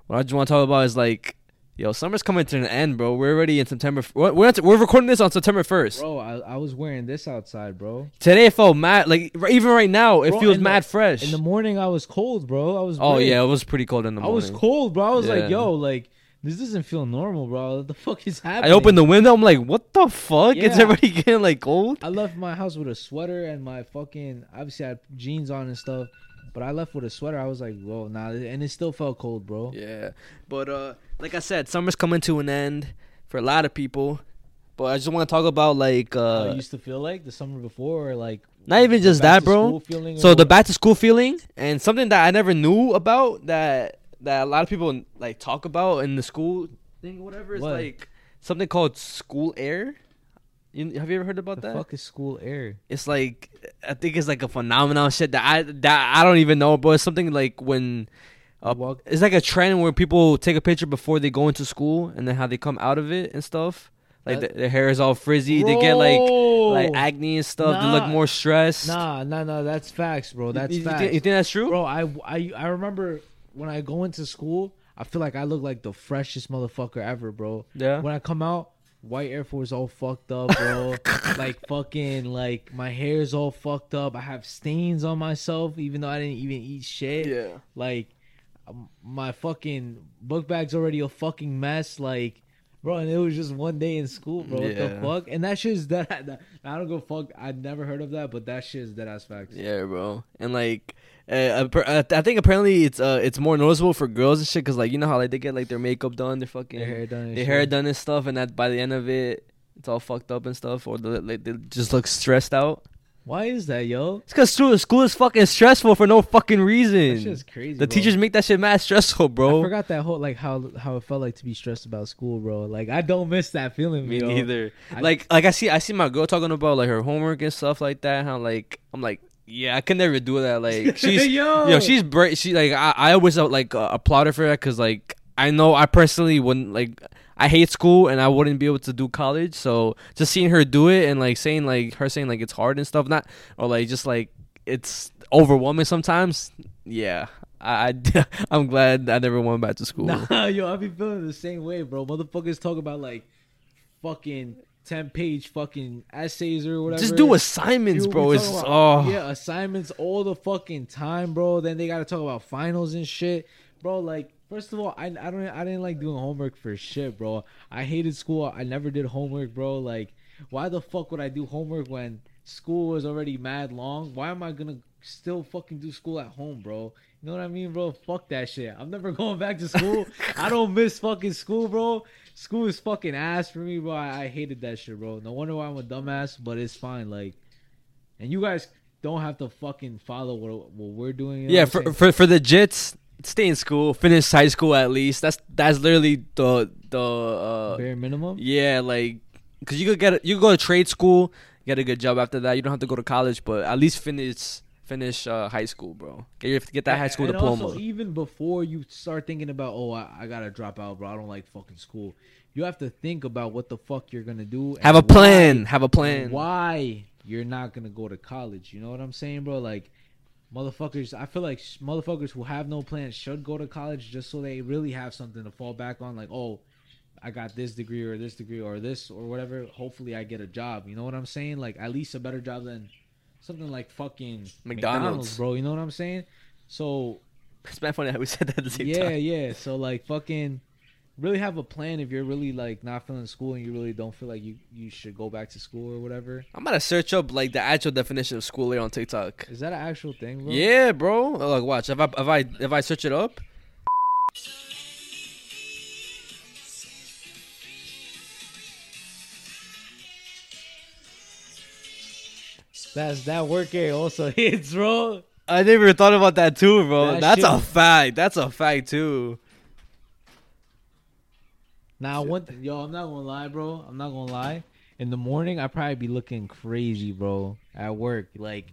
what I just want to talk about is like, yo, summer's coming to an end, bro. We're already in September. We're recording this on September 1st. Bro, I was wearing this outside, bro. Today it felt mad. Like even right now, it feels mad fresh. In the morning, I was cold, bro. Yeah, it was pretty cold in the morning. I was cold, bro. I was like, yo, like, this doesn't feel normal, bro. What the fuck is happening? I opened the window. I'm like, what the fuck? Yeah. It's already getting like cold. I left my house with a sweater and my fucking, obviously I had jeans on and stuff, but I left with a sweater. I was like, whoa, nah. And it still felt cold, bro. Yeah. But like I said, summer's coming to an end for a lot of people. But I just want to talk about like I used to feel like the summer before, or like not even just that, bro. So the back to school feeling and something that I never knew about that a lot of people like talk about in the school thing or whatever is like something called school air. Have you ever heard about that? The fuck is school air? It's like, I think it's like a phenomenon shit that I don't even know, but it's something like when it's like a trend where people take a picture before they go into school and then how they come out of it and stuff. Like their hair is all frizzy, bro. They get like acne and stuff. Nah. They look more stressed. Nah, that's facts, bro. That's facts. You think that's true, bro? I remember when I go into school, I feel like I look like the freshest motherfucker ever, bro. Yeah. When I come out, white Air Force all fucked up, bro. Like fucking, like my hair's all fucked up. I have stains on myself, even though I didn't even eat shit. Yeah. Like my fucking book bag's already a fucking mess. Like, bro, and it was just one day in school, bro. Yeah. What the fuck? And that shit is that I don't go fuck. I never heard of that, but that shit is dead ass facts. Yeah, bro. And like, I think apparently it's more noticeable for girls and shit, cause like you know how like they get like their makeup done, their hair done and stuff, and that by the end of it, it's all fucked up and stuff, or they just look stressed out. Why is that, yo? It's cause school is fucking stressful for no fucking reason. That shit's crazy. The teachers make that shit mad stressful, bro. I forgot that whole like how it felt like to be stressed about school, bro. Like I don't miss that feeling, me neither. Like I see my girl talking about like her homework and stuff like that. How like I'm like, yeah, I can never do that. Like she's, she's brave. She like I always like applaud her for that because like I know I personally wouldn't like I hate school and I wouldn't be able to do college. So just seeing her do it and like saying like her saying like it's hard and stuff, not or like just like it's overwhelming sometimes. Yeah, I'm glad I never went back to school. Nah, yo, I be feeling the same way, bro. Motherfuckers talk about like fucking 10-page fucking essays or whatever. Just do assignments, bro. It's assignments all the fucking time, bro. Then they gotta talk about finals and shit, bro. Like first of all, I didn't like doing homework for shit, bro. I hated school. I never did homework, bro. Like why the fuck would I do homework when school was already mad long? Why am I gonna still fucking do school at home, bro? You know what I mean, bro? Fuck that shit. I'm never going back to school. I don't miss fucking school, bro. School is fucking ass for me, bro. I hated that shit, bro. No wonder why I'm a dumbass, but it's fine. Like, and you guys don't have to fucking follow what we're doing. You know for the jits, stay in school, finish high school at least. That's literally the bare minimum. Yeah, like, cause you could go to trade school, get a good job after that. You don't have to go to college, but at least finish high school, bro. Get that high school diploma. Also, even before you start thinking about, oh, I gotta drop out, bro, I don't like fucking school, you have to think about what the fuck you're gonna do. Have a plan. Have a plan. Why you're not gonna go to college? You know what I'm saying, bro? Like, motherfuckers, I feel like motherfuckers who have no plan should go to college just so they really have something to fall back on. Like, oh, I got this degree or this or whatever. Hopefully, I get a job. You know what I'm saying? Like, at least a better job than something like fucking McDonald's, bro. You know what I'm saying? So it's bad funny how we said that at the same time. Yeah. So like fucking really have a plan if you're really like not feeling school and you really don't feel like you should go back to school or whatever. I'm about to search up like the actual definition of school air on TikTok. Is that an actual thing, bro? Yeah, bro. Like watch, if I search it up. That's that work area also hits, bro. I never thought about that too, bro. That's a fact. That's a fact too. Now, I'm not gonna lie, bro. I'm not gonna lie. In the morning, I probably be looking crazy, bro. At work, like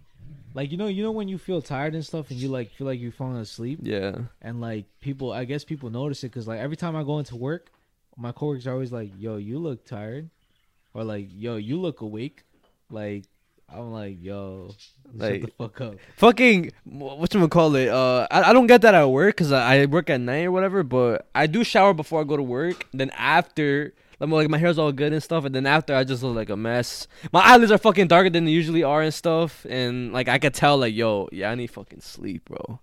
Like, you know when you feel tired and stuff and you, like, feel like you're falling asleep? Yeah. And, like, people, I guess people notice it because, like, every time I go into work, my coworkers are always like, yo, you look tired. Or, like, yo, you look awake. Like, I'm like, yo, like, shut the fuck up. Fucking, whatchamacallit? I don't get that at work because I work at night or whatever, but I do shower before I go to work. Then after... Like, my hair's all good and stuff, and then after, I just look like a mess. My eyelids are fucking darker than they usually are and stuff, and, like, I could tell, like, yo, yeah, I need fucking sleep, bro.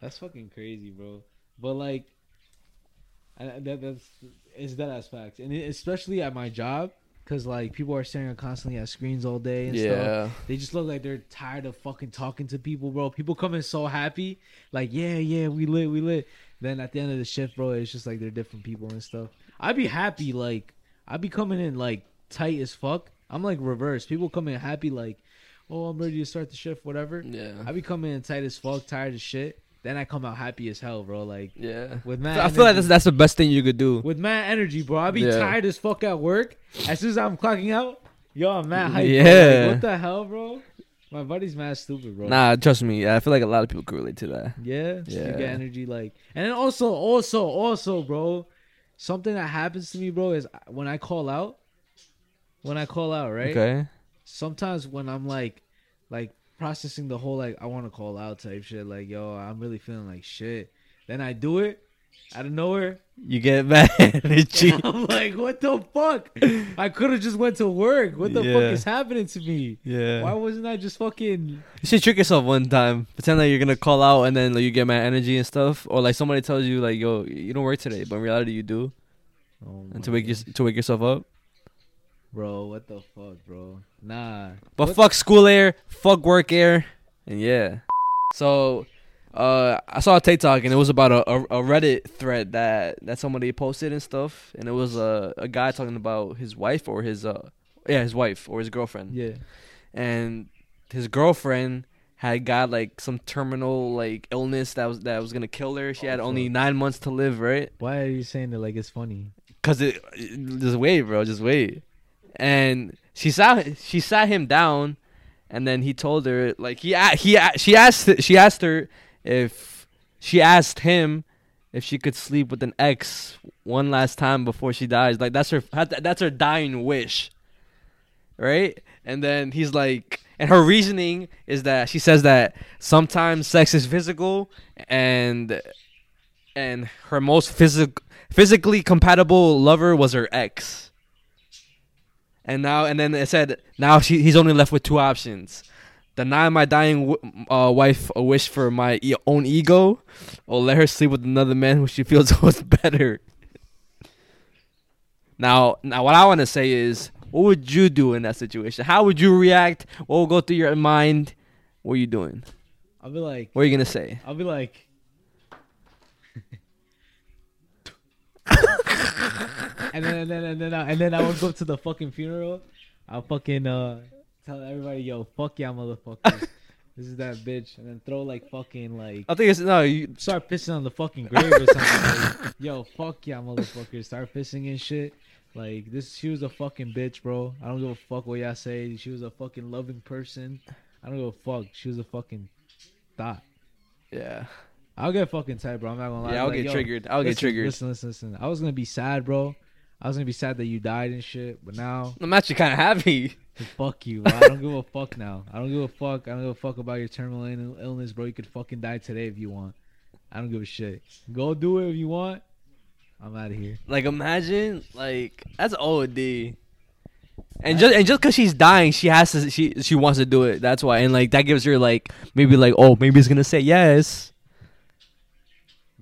That's fucking crazy, bro. But, like, it's dead ass facts. And especially at my job, because, like, people are staring constantly at screens all day and stuff. They just look like they're tired of fucking talking to people, bro. People come in so happy, like, yeah, we lit. Then at the end of the shift, bro, it's just, like, they're different people and stuff. I'd be happy, like, I'd be coming in, like, tight as fuck. I'm, like, reverse. People come in happy, like, oh, I'm ready to start the shift, whatever. Yeah. I'd be coming in tight as fuck, tired as shit. Then I come out happy as hell, bro. Like, yeah. With mad energy, I feel like that's the best thing you could do. With mad energy, bro. I'd be tired as fuck at work. As soon as I'm clocking out, yo, I'm mad hype. Yeah. Like, what the hell, bro? My buddy's mad stupid, bro. Nah, trust me. I feel like a lot of people could relate to that. Yeah. You get energy, like. And then also, bro. Something that happens to me, bro, is when I call out, right? Okay. Sometimes when I'm like processing the whole, like, I want to call out type shit, like, yo, I'm really feeling like shit. Then I do it out of nowhere. You get mad energy. I'm like, what the fuck? I could have just went to work. What the fuck is happening to me? Yeah. Why wasn't I just fucking? You should trick yourself one time. Pretend like you're gonna call out and then, like, you get mad energy and stuff, or like somebody tells you, like, yo, you don't work today, but in reality you do. Oh, and to wake yourself up. Bro, what the fuck, bro? Nah. But what? Fuck school air, fuck work air, and yeah. So, I saw a TikTok and it was about a Reddit thread that somebody posted and stuff, and it was a guy talking about his wife or his girlfriend. Yeah. And his girlfriend had got, like, some terminal, like, illness that was gonna kill her. She had only 9 months to live, right? Why are you saying that like it's funny? 'Cause it just wait, bro, just wait. And she sat him down, and then he told her, like, she asked him if she could sleep with an ex one last time before she dies. Like, that's her dying wish, right? And then he's like, and her reasoning is that she says that sometimes sex is physical, and her most physically compatible lover was her ex. And then it said, now he's only left with two options: deny my dying wife a wish for my own ego, or let her sleep with another man who she feels was better. Now, what I want to say is, what would you do in that situation? How would you react? What would go through your mind? What are you doing? I'll be like, what are you gonna say? I'll be like. And then I would go to the fucking funeral. I'll fucking tell everybody, yo, fuck y'all, motherfuckers. This is that bitch. And then throw, like, fucking, like, I think it's no. You start pissing on the fucking grave or something. Like, yo, fuck y'all, motherfuckers. Start pissing and shit. Like, this, she was a fucking bitch, bro. I don't give a fuck what y'all say. She was a fucking loving person. I don't give a fuck. She was a fucking thought. Yeah. I'll get fucking tight, bro. I'm not gonna lie. Yeah, I'll get triggered. Listen. I was gonna be sad, bro. I was gonna be sad that you died and shit, but now I'm actually kind of happy. Fuck you, bro. I don't give a fuck now. I don't give a fuck about your terminal illness, bro. You could fucking die today if you want. I don't give a shit. Go do it if you want. I'm out of here. Like, imagine, like, that's OD. And just because she's dying, she has to. She wants to do it. That's why. And, like, that gives her, like, maybe, like, oh, maybe it's gonna say yes.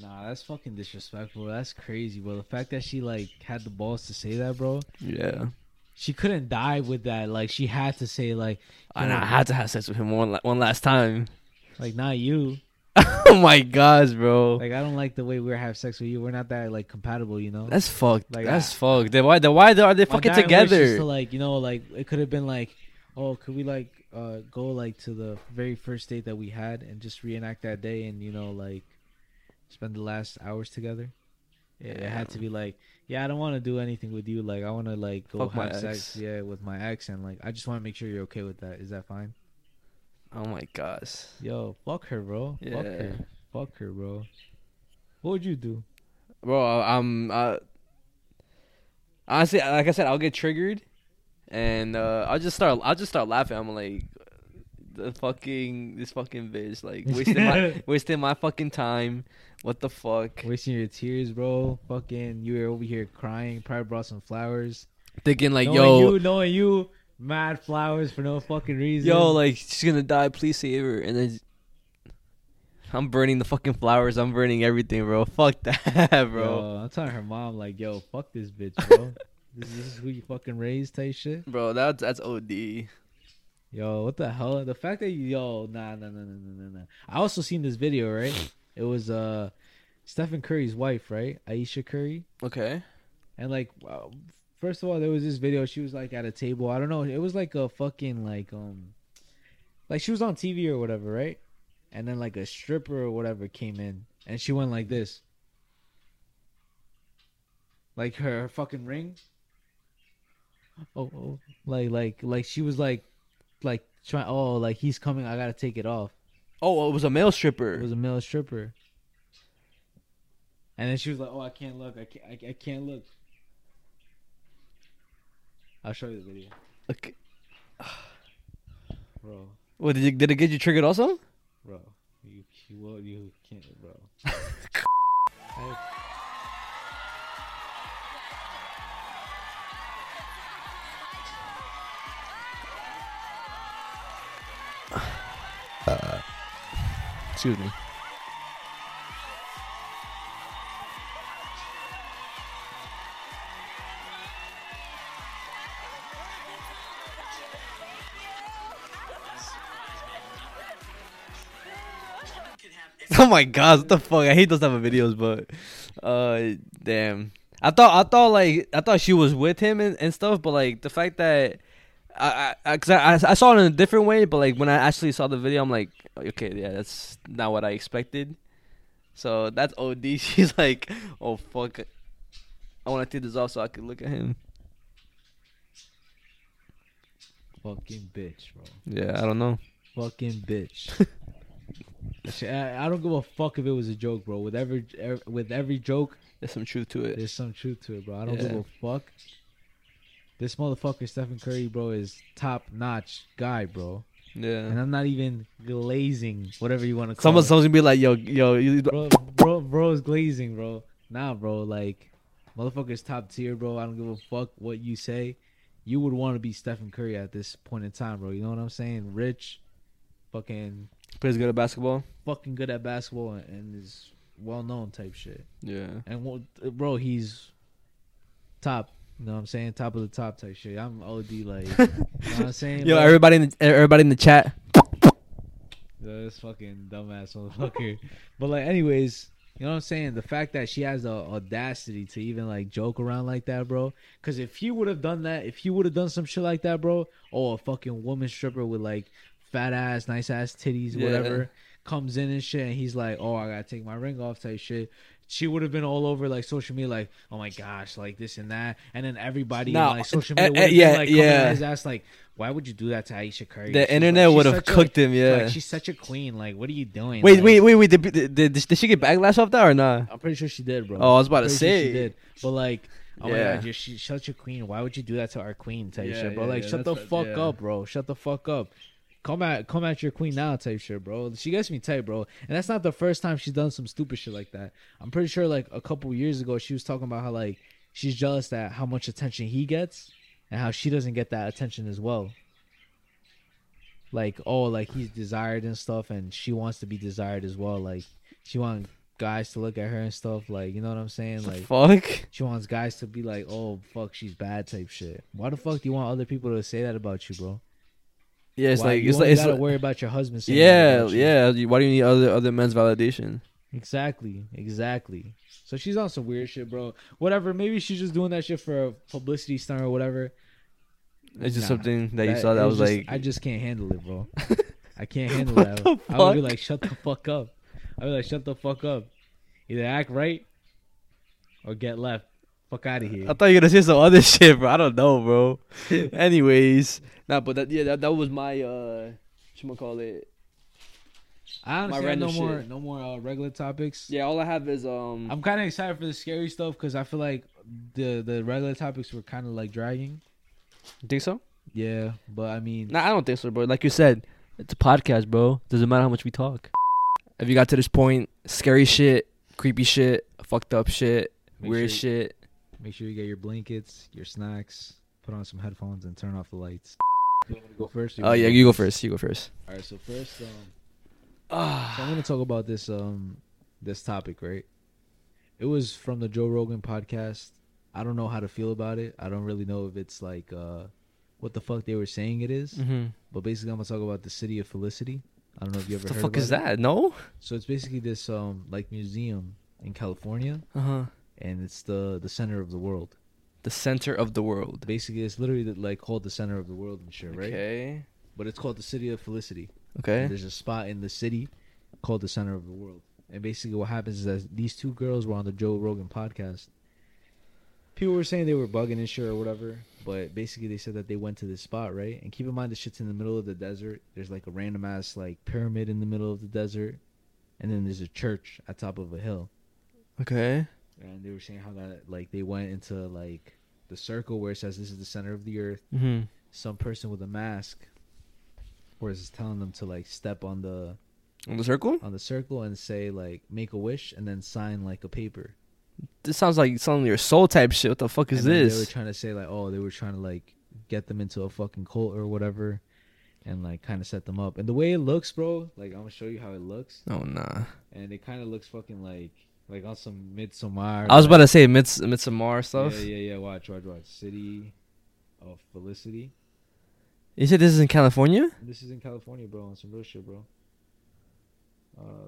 Nah, that's fucking disrespectful. That's crazy, bro. The fact that she, like, had the balls to say that, bro. Yeah. She couldn't die with that. Like, she had to say, like, and I had to have sex with him one last time. Like, not you. Oh my gosh, bro. Like, I don't like the way we have sex with you. We're not that, like, compatible, you know. That's fucked. Like, that's fucked. Why are they fucking together? To, like, you know, like, it could have been like, oh, could we, like, go, like, to the very first date that we had and just reenact that day and, you know, like, spend the last hours together. Yeah, it had to be like, yeah, I don't want to do anything with you. Like, I want to, like, go fuck have sex, yeah, with my ex, and, like, I just want to make sure you're okay with that. Is that fine? Oh my gosh. Yo, fuck her, bro. Yeah. Fuck her, bro. What would you do? Bro, honestly, like I said, I'll get triggered, and I'll just start laughing. I'm like, this fucking bitch, like wasting my fucking time. What the fuck? Wasting your tears, bro. Fucking, you were over here crying. Probably brought some flowers. Thinking like, knowing you, mad flowers for no fucking reason. Yo, like she's gonna die. Please save her. And then I'm burning the fucking flowers. I'm burning everything, bro. Fuck that, bro. Yo, I'm telling her mom, like, yo, fuck this bitch, bro. this is who you fucking raised, type shit. Bro, that's OD. Yo, what the hell? The fact that nah. I also seen this video, right? It was Stephen Curry's wife, right? Aisha Curry. Okay. And like, wow. First of all, there was this video. She was like at a table. I don't know. It was like a fucking like she was on TV or whatever, right? And then like a stripper or whatever came in, and she went like this, like her fucking ring. Oh, like she was like trying. Oh, like he's coming. I gotta take it off. Oh, it was a male stripper. And then she was like, "Oh, I can't look. I can't look." I'll show you the video. Okay. Bro. What, did it get you triggered also? Bro, you can't, bro. Excuse me. Oh my gosh, what the fuck? I hate those type of videos, but damn. I thought she was with him and stuff, but like the fact that I saw it in a different way, but like when I actually saw the video, I'm like, okay, yeah, that's not what I expected. So that's OD. She's like, oh fuck, I want to take this off so I can look at him. Fucking bitch, bro. Yeah, I don't know. Fucking bitch. I don't give a fuck if it was a joke, bro. With every joke, there's some truth to it. I don't give a fuck. This motherfucker Stephen Curry, bro, is top notch guy, bro. Yeah. And I'm not even glazing, whatever you want to call it. Someone's gonna be like, yo, you... bro is glazing, bro. Nah, bro, like, motherfucker's top tier, bro. I don't give a fuck what you say. You would want to be Stephen Curry at this point in time, bro. You know what I'm saying? Rich, fucking. Plays good at basketball. Fucking good at basketball and is well-known type shit. Yeah. And, bro, he's top. You know what I'm saying? Top of the top type shit. I'm OD, like, you know what I'm saying? Yo, like, everybody in the chat. Yo, this fucking dumbass motherfucker. But, like, anyways, you know what I'm saying? The fact that she has the audacity to even, like, joke around like that, bro. Because if he would have done that, if he would have done some shit like that, bro, oh, a fucking woman stripper would, like, fat ass, nice ass titties, whatever, comes in and shit, and he's like, oh, I gotta take my ring off type shit. She would have been all over like social media, like, oh my gosh, like this and that, and then everybody in, like, social media would have been like coming at his ass like, why would you do that to Aisha Curry? The internet would have cooked him, yeah. Like, she's such a queen, like, what are you doing? Wait, did she get backlash off that or not? I'm pretty sure she did, bro. Oh, I was about to say. She did, but like, oh my god, she's such a queen, why would you do that to our queen type shit, bro? Like, shut the fuck up, bro. Shut the fuck up. Come at your queen now type shit, bro. She gets me tight, bro. And that's not the first time she's done some stupid shit like that. I'm pretty sure like a couple years ago she was talking about how like she's jealous that how much attention he gets and how she doesn't get that attention as well. Like, oh, like he's desired and stuff and she wants to be desired as well. Like she wants guys to look at her and stuff, like, you know what I'm saying? Like, fuck, she wants guys to be like, oh fuck, she's bad type shit. Why the fuck do you want other people to say that about you, bro? Yeah, it's why, like, you gotta worry about your husband. Yeah. Why do you need other men's validation? Exactly. So she's on some weird shit, bro. Whatever. Maybe she's just doing that shit for a publicity stunt or whatever. It's just something that you saw that was just, like, I just can't handle it, bro. I can't handle that. I would be like, shut the fuck up. Either act right or get left. Fuck out of here. I thought you were gonna say some other shit, bro. I don't know, bro. Anyways, nah, but that was my whatchamacallit. I honestly have no more regular topics. Yeah, all I have is I'm kind of excited for the scary stuff because I feel like the regular topics were kind of like dragging. You think so? Yeah, but I mean, nah, I don't think so, bro. Like you said, it's a podcast, bro. Doesn't matter how much we talk. If you got to this point, scary shit, creepy shit, fucked up shit, weird shit. Make sure you get your blankets, your snacks, put on some headphones, and turn off the lights. You want me to go first? Oh yeah, you go first. You go first. All right, so first, so I'm gonna talk about this this topic, right? It was from the Joe Rogan podcast. I don't know how to feel about it. I don't really know if it's like what the fuck they were saying it is. Mm-hmm. But basically, I'm gonna talk about the City of Felicity. I don't know if you ever heard of it. What the fuck is that? No. So it's basically this like museum in California. Uh huh. And it's the center of the world. The center of the world. Basically, it's literally like called the center of the world and shit, right? Okay. But it's called the City of Felicity. Okay. And there's a spot in the city called the center of the world. And basically what happens is that these two girls were on the Joe Rogan podcast. People were saying they were bugging and shit or whatever. But basically they said that they went to this spot, right? And keep in mind this shit's in the middle of the desert. There's like a random ass like pyramid in the middle of the desert. And then there's a church at top of a hill. Okay. And they were saying how that like they went into like the circle where it says this is the center of the earth. Mm-hmm. Some person with a mask, where it's telling them to like step on the circle, and say like make a wish and then sign like a paper. This sounds like something your soul type shit. What the fuck is this? They were trying to say like, oh, they were trying to like get them into a fucking cult or whatever, and like kind of set them up. And the way it looks, bro, like I'm gonna show you how it looks. Oh nah. And it kind of looks fucking like. Like on some Midsommar. I was about to say Midsommar stuff. Yeah. Watch. City of Felicity. You said this is in California? This is in California, bro. On some real shit, bro.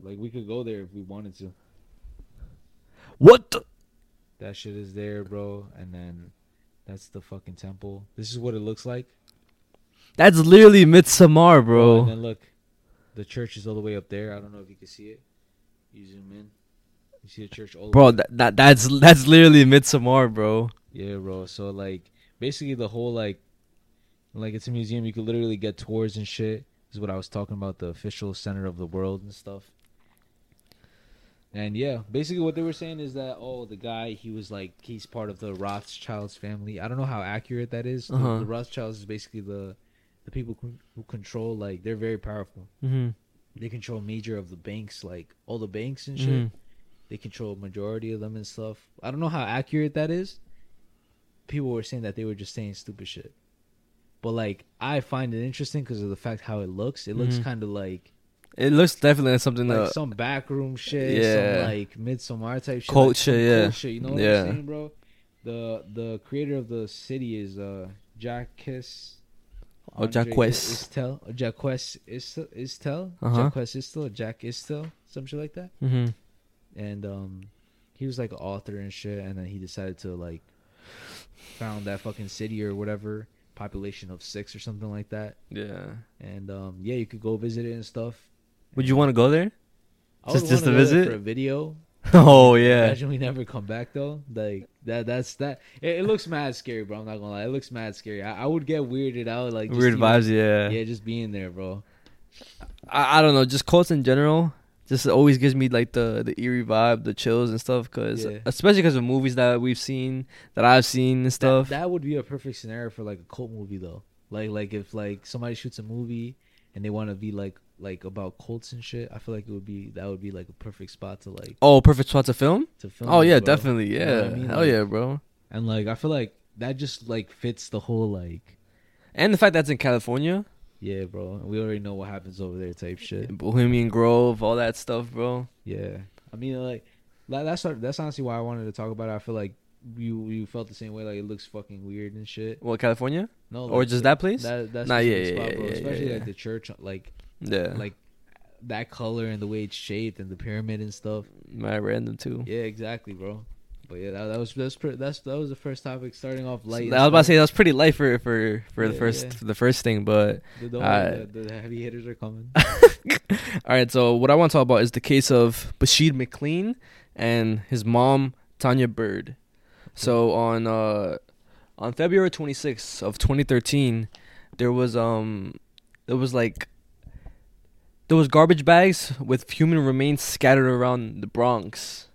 Like we could go there if we wanted to. What? That shit is there, bro. And then that's the fucking temple. This is what it looks like. That's literally Midsommar, bro. Oh, and then look, the church is all the way up there. I don't know if you can see it. You zoom in. You see the church all over. Bro, that's literally Midsommar, bro. Yeah, bro. So, like, basically the whole, like it's a museum you could literally get tours and shit. This is what I was talking about, the official center of the world and stuff. And, yeah, basically what they were saying is that, oh, the guy, he was, like, he's part of the Rothschild's family. I don't know how accurate that is. Uh-huh. The Rothschilds is basically the people who control, like, they're very powerful. Mm-hmm. They control major of the banks, like, all the banks and shit. Mm-hmm. They control majority of them and stuff. I don't know how accurate that is. People were saying that they were just saying stupid shit. But, like, I find it interesting because of the fact how it looks. It looks kind of like... It looks definitely like something like some backroom shit. Yeah. Some, like, Midsommar type shit. Culture, like, yeah. Culture, you know what I'm saying, bro? The creator of the city is Jack Istel. Jack Istel. Some shit like that. Mm-hmm. And he was like an author and shit, and then he decided to like found that fucking city or whatever, population of 6 or something like that. Yeah. And you could go visit it and stuff. Would you want to go there? Just to visit for a video. Oh yeah. Imagine we never come back though. Like that's that. It looks mad scary, bro. I'm not gonna lie. It looks mad scary. I would get weirded out, like just weird vibes. Yeah. Just being there, bro. I don't know. Just cults in general. This always gives me like the eerie vibe, the chills and stuff, especially because of movies that we've seen, that I've seen and stuff. That would be a perfect scenario for like a cult movie though. Like if like somebody shoots a movie and they want to be like about cults and shit, I feel like that would be like a perfect spot to like. Oh, perfect spot to film? To film. Oh yeah, bro. Definitely, yeah. You know what I mean? Hell like, yeah, bro. And like I feel like that just like fits the whole like. And the fact that's in California. Yeah, bro. We already know what happens over there type shit. Bohemian Grove, all that stuff, bro. Yeah. I mean, like, that's honestly why I wanted to talk about it. I feel like you felt the same way. Like, it looks fucking weird and shit. What, California? No. Or just that place? That's not spot, bro. Especially, like, the church, like... Yeah. Like, that color and the way it's shaped and the pyramid and stuff. Might random, too. Yeah, exactly, bro. But yeah, that was the first topic. Starting off light. So I was about to say that was pretty light for the first thing, but the heavy hitters are coming. All right, so what I want to talk about is the case of Bashid McLean and his mom Tanya Byrd. Okay. So on February 26th of 2013, there was like There was garbage bags with human remains scattered around the Bronx.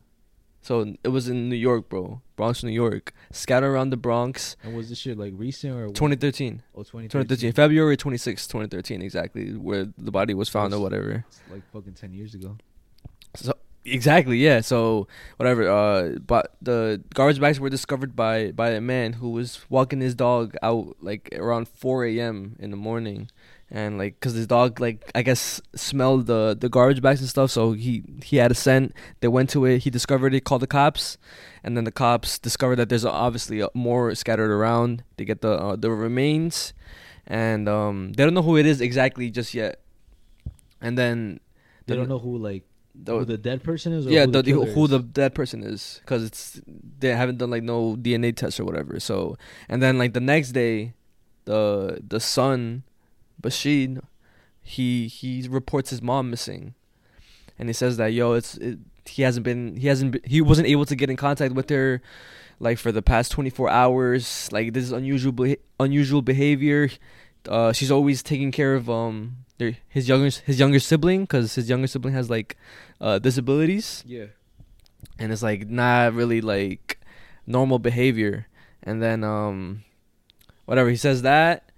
So it was in New York, bro. Bronx, New York. Scattered around the Bronx. And was this shit like recent or what? 2013. Oh, 2013. February 26, 2013, exactly, where the body was found or whatever. It's like fucking 10 years ago. So exactly, yeah. So whatever. But the garbage bags were discovered by a man who was walking his dog out like around 4 a.m. in the morning. And, like, because his dog, like, I guess smelled the garbage bags and stuff, so he had a scent. They went to it. He discovered it, called the cops, and then the cops discovered that there's obviously more scattered around. They get the remains, and they don't know who it is exactly just yet. And then... They don't know who the dead person is? Or yeah, who the dead person is, because they haven't done, like, no DNA tests or whatever. So, and then, like, the next day, the son... Bashid, he reports his mom missing, and he says that he wasn't able to get in contact with her, like, for the past 24 hours. Like, this is unusual behavior. She's always taking care of his younger sibling, because his younger sibling has like disabilities. Yeah, and it's like not really like normal behavior. And then whatever, he says that,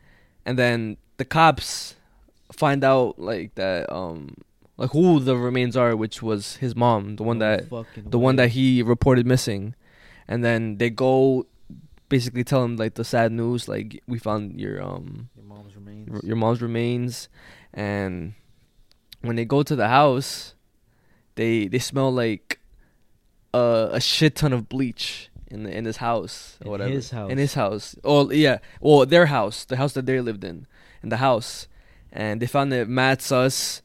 and then the cops find out like that like who the remains are, which was his mom, the one that he reported missing. And then they go basically tell him like the sad news, like, we found your mom's remains. And when they go to the house, they smell like a shit ton of bleach in his house or whatever. In his house. Oh yeah, well, their house, the house that they lived in. In the house, and they found it mad sus,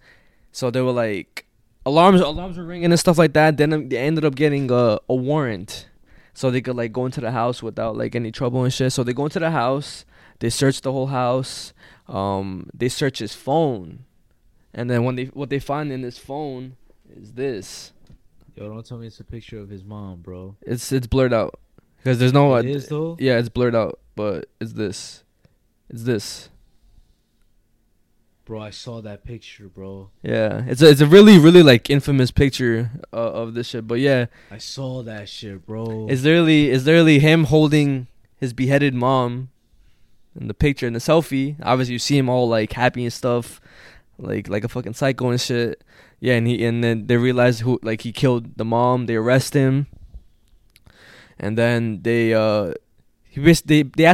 so they were like, alarms were ringing and stuff like that. Then they ended up getting a warrant, so they could like go into the house without like any trouble and shit. So they go into the house, they search the whole house, they search his phone, and then what they find in his phone is this. Yo, don't tell me it's a picture of his mom, bro. It's blurred out, because there's no. It is though. Yeah, it's blurred out, but it's this. Bro, I saw that picture, bro. Yeah, it's a really, really, like, infamous picture of this shit, but yeah. I saw that shit, bro. It's literally him holding his beheaded mom in the picture, in the selfie. Obviously, you see him all, like, happy and stuff, like a fucking psycho and shit. Yeah, and then they realize who, like, he killed the mom. They arrest him, and then they ask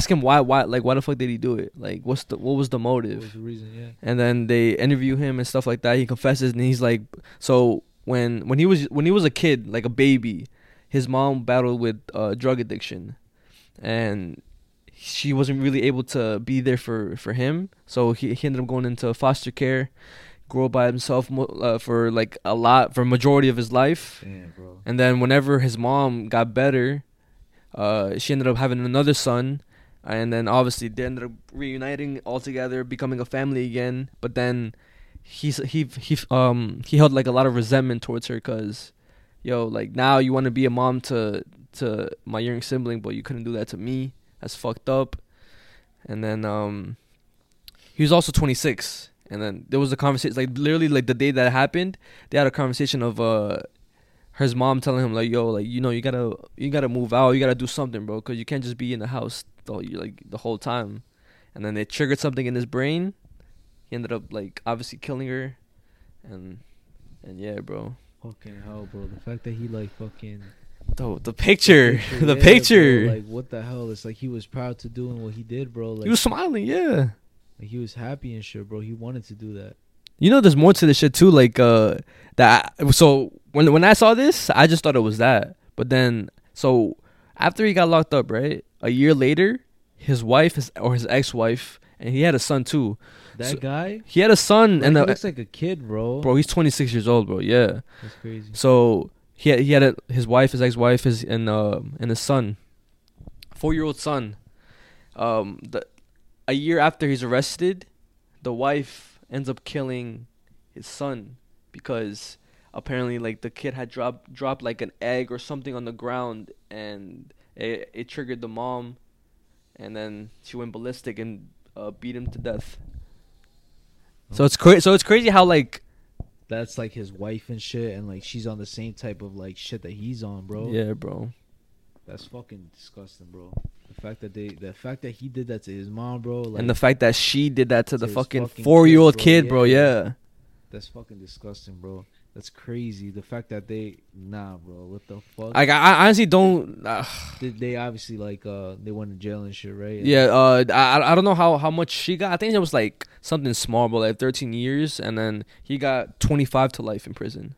him why the fuck did he do it? Like, what was the motive? What was the reason? Yeah. And then they interview him and stuff like that. He confesses, and he's like, so when he was a kid, like a baby, his mom battled with drug addiction, and she wasn't really able to be there for him. So he ended up going into foster care, grew up by himself for majority of his life. Damn, bro. And then whenever his mom got better, she ended up having another son, and then obviously they ended up reuniting all together, becoming a family again. But then he held like a lot of resentment towards her, cause, yo, like, now you want to be a mom to my younger sibling, but you couldn't do that to me. That's fucked up. And then he was also 26, and then there was a conversation, like, literally, like, the day that it happened, they had a conversation of his mom telling him, like, yo, like, you know, you gotta move out, you gotta do something, bro, because you can't just be in the house the whole time. And then they triggered something in his brain. He ended up, like, obviously killing her, and yeah, bro. Fucking hell, bro. The fact that he, like, fucking... The picture. Bro, like, what the hell? It's like he was proud to doing what he did, bro. Like, he was smiling, yeah. Like, he was happy and shit, bro. He wanted to do that. You know, there's more to this shit too, like when I saw this, I just thought it was that. But then, so after he got locked up, right? A year later, his wife or his ex-wife, and he had a son too. He had a son, bro, and he looks like a kid, bro. Bro, he's 26 years old, bro. Yeah, that's crazy. So he had his wife, his ex-wife, and his son, 4-year-old son. A year after he's arrested, the wife ends up killing his son, because apparently, like, the kid had dropped like an egg or something on the ground, and it triggered the mom, and then she went ballistic and beat him to death. So it's crazy how, like, that's like his wife and shit, and like she's on the same type of like shit that he's on, bro. Yeah, bro. That's fucking disgusting, bro. The fact that he did that to his mom, bro, like, and the fact that she did that to the fucking 4-year-old kid, bro. Yeah. That's fucking disgusting, bro. That's crazy. The fact that they... Nah, bro. What the fuck? Like, I honestly don't... They obviously, like, they went to jail and shit, right? And yeah, I don't know how much she got. I think it was, like, something small, but, like, 13 years. And then he got 25 to life in prison.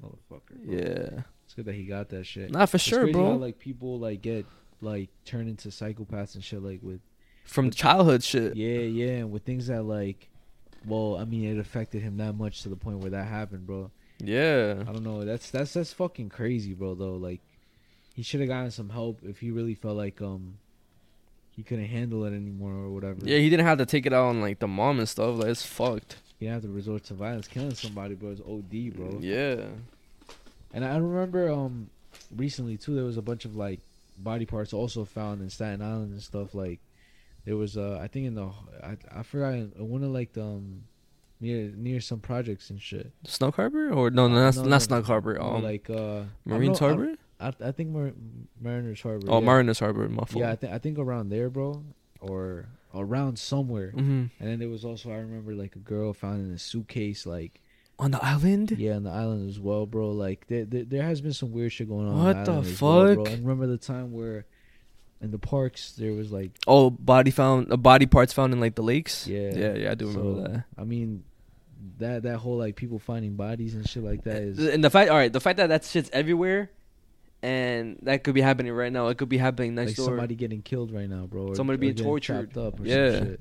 Motherfucker. Bro. Yeah. It's good that he got that shit. Nah, for sure, bro. How, like, people, like, get, like, turn into psychopaths and shit, like, with... From childhood shit. Yeah, and with things that, like... Well, I mean, it affected him that much to the point where that happened, bro. Yeah. I don't know. That's fucking crazy, bro, though. Like, he should have gotten some help if he really felt like he couldn't handle it anymore or whatever. Yeah, he didn't have to take it out on, like, the mom and stuff. Like, it's fucked. You have to resort to violence. Killing somebody, bro, is OD, bro. Yeah. And I remember recently, too, there was a bunch of, like, body parts also found in Staten Island and stuff, like. There was, I think in the, I forgot, one of like the, near some projects and shit. Snug Harbor? Or, no, not Snug Harbor. Like, Marines Harbor? I think Mariners Harbor. Oh, yeah. Mariners Harbor, my fault. Yeah, I think around there, bro, or around somewhere. Mm-hmm. And then there was also, I remember like a girl found in a suitcase, like. On the island? Yeah, on the island as well, bro. Like, there has been some weird shit going on. What on the fuck? Well, bro. And remember the time where. In the parks, there was like body parts found in like the lakes. Yeah, I do remember that. I mean, that whole like people finding bodies and shit like that is. And the fact that shit's everywhere, and that could be happening right now. It could be happening next door. Somebody getting killed right now, bro. Somebody being tortured. Trapped up or some shit.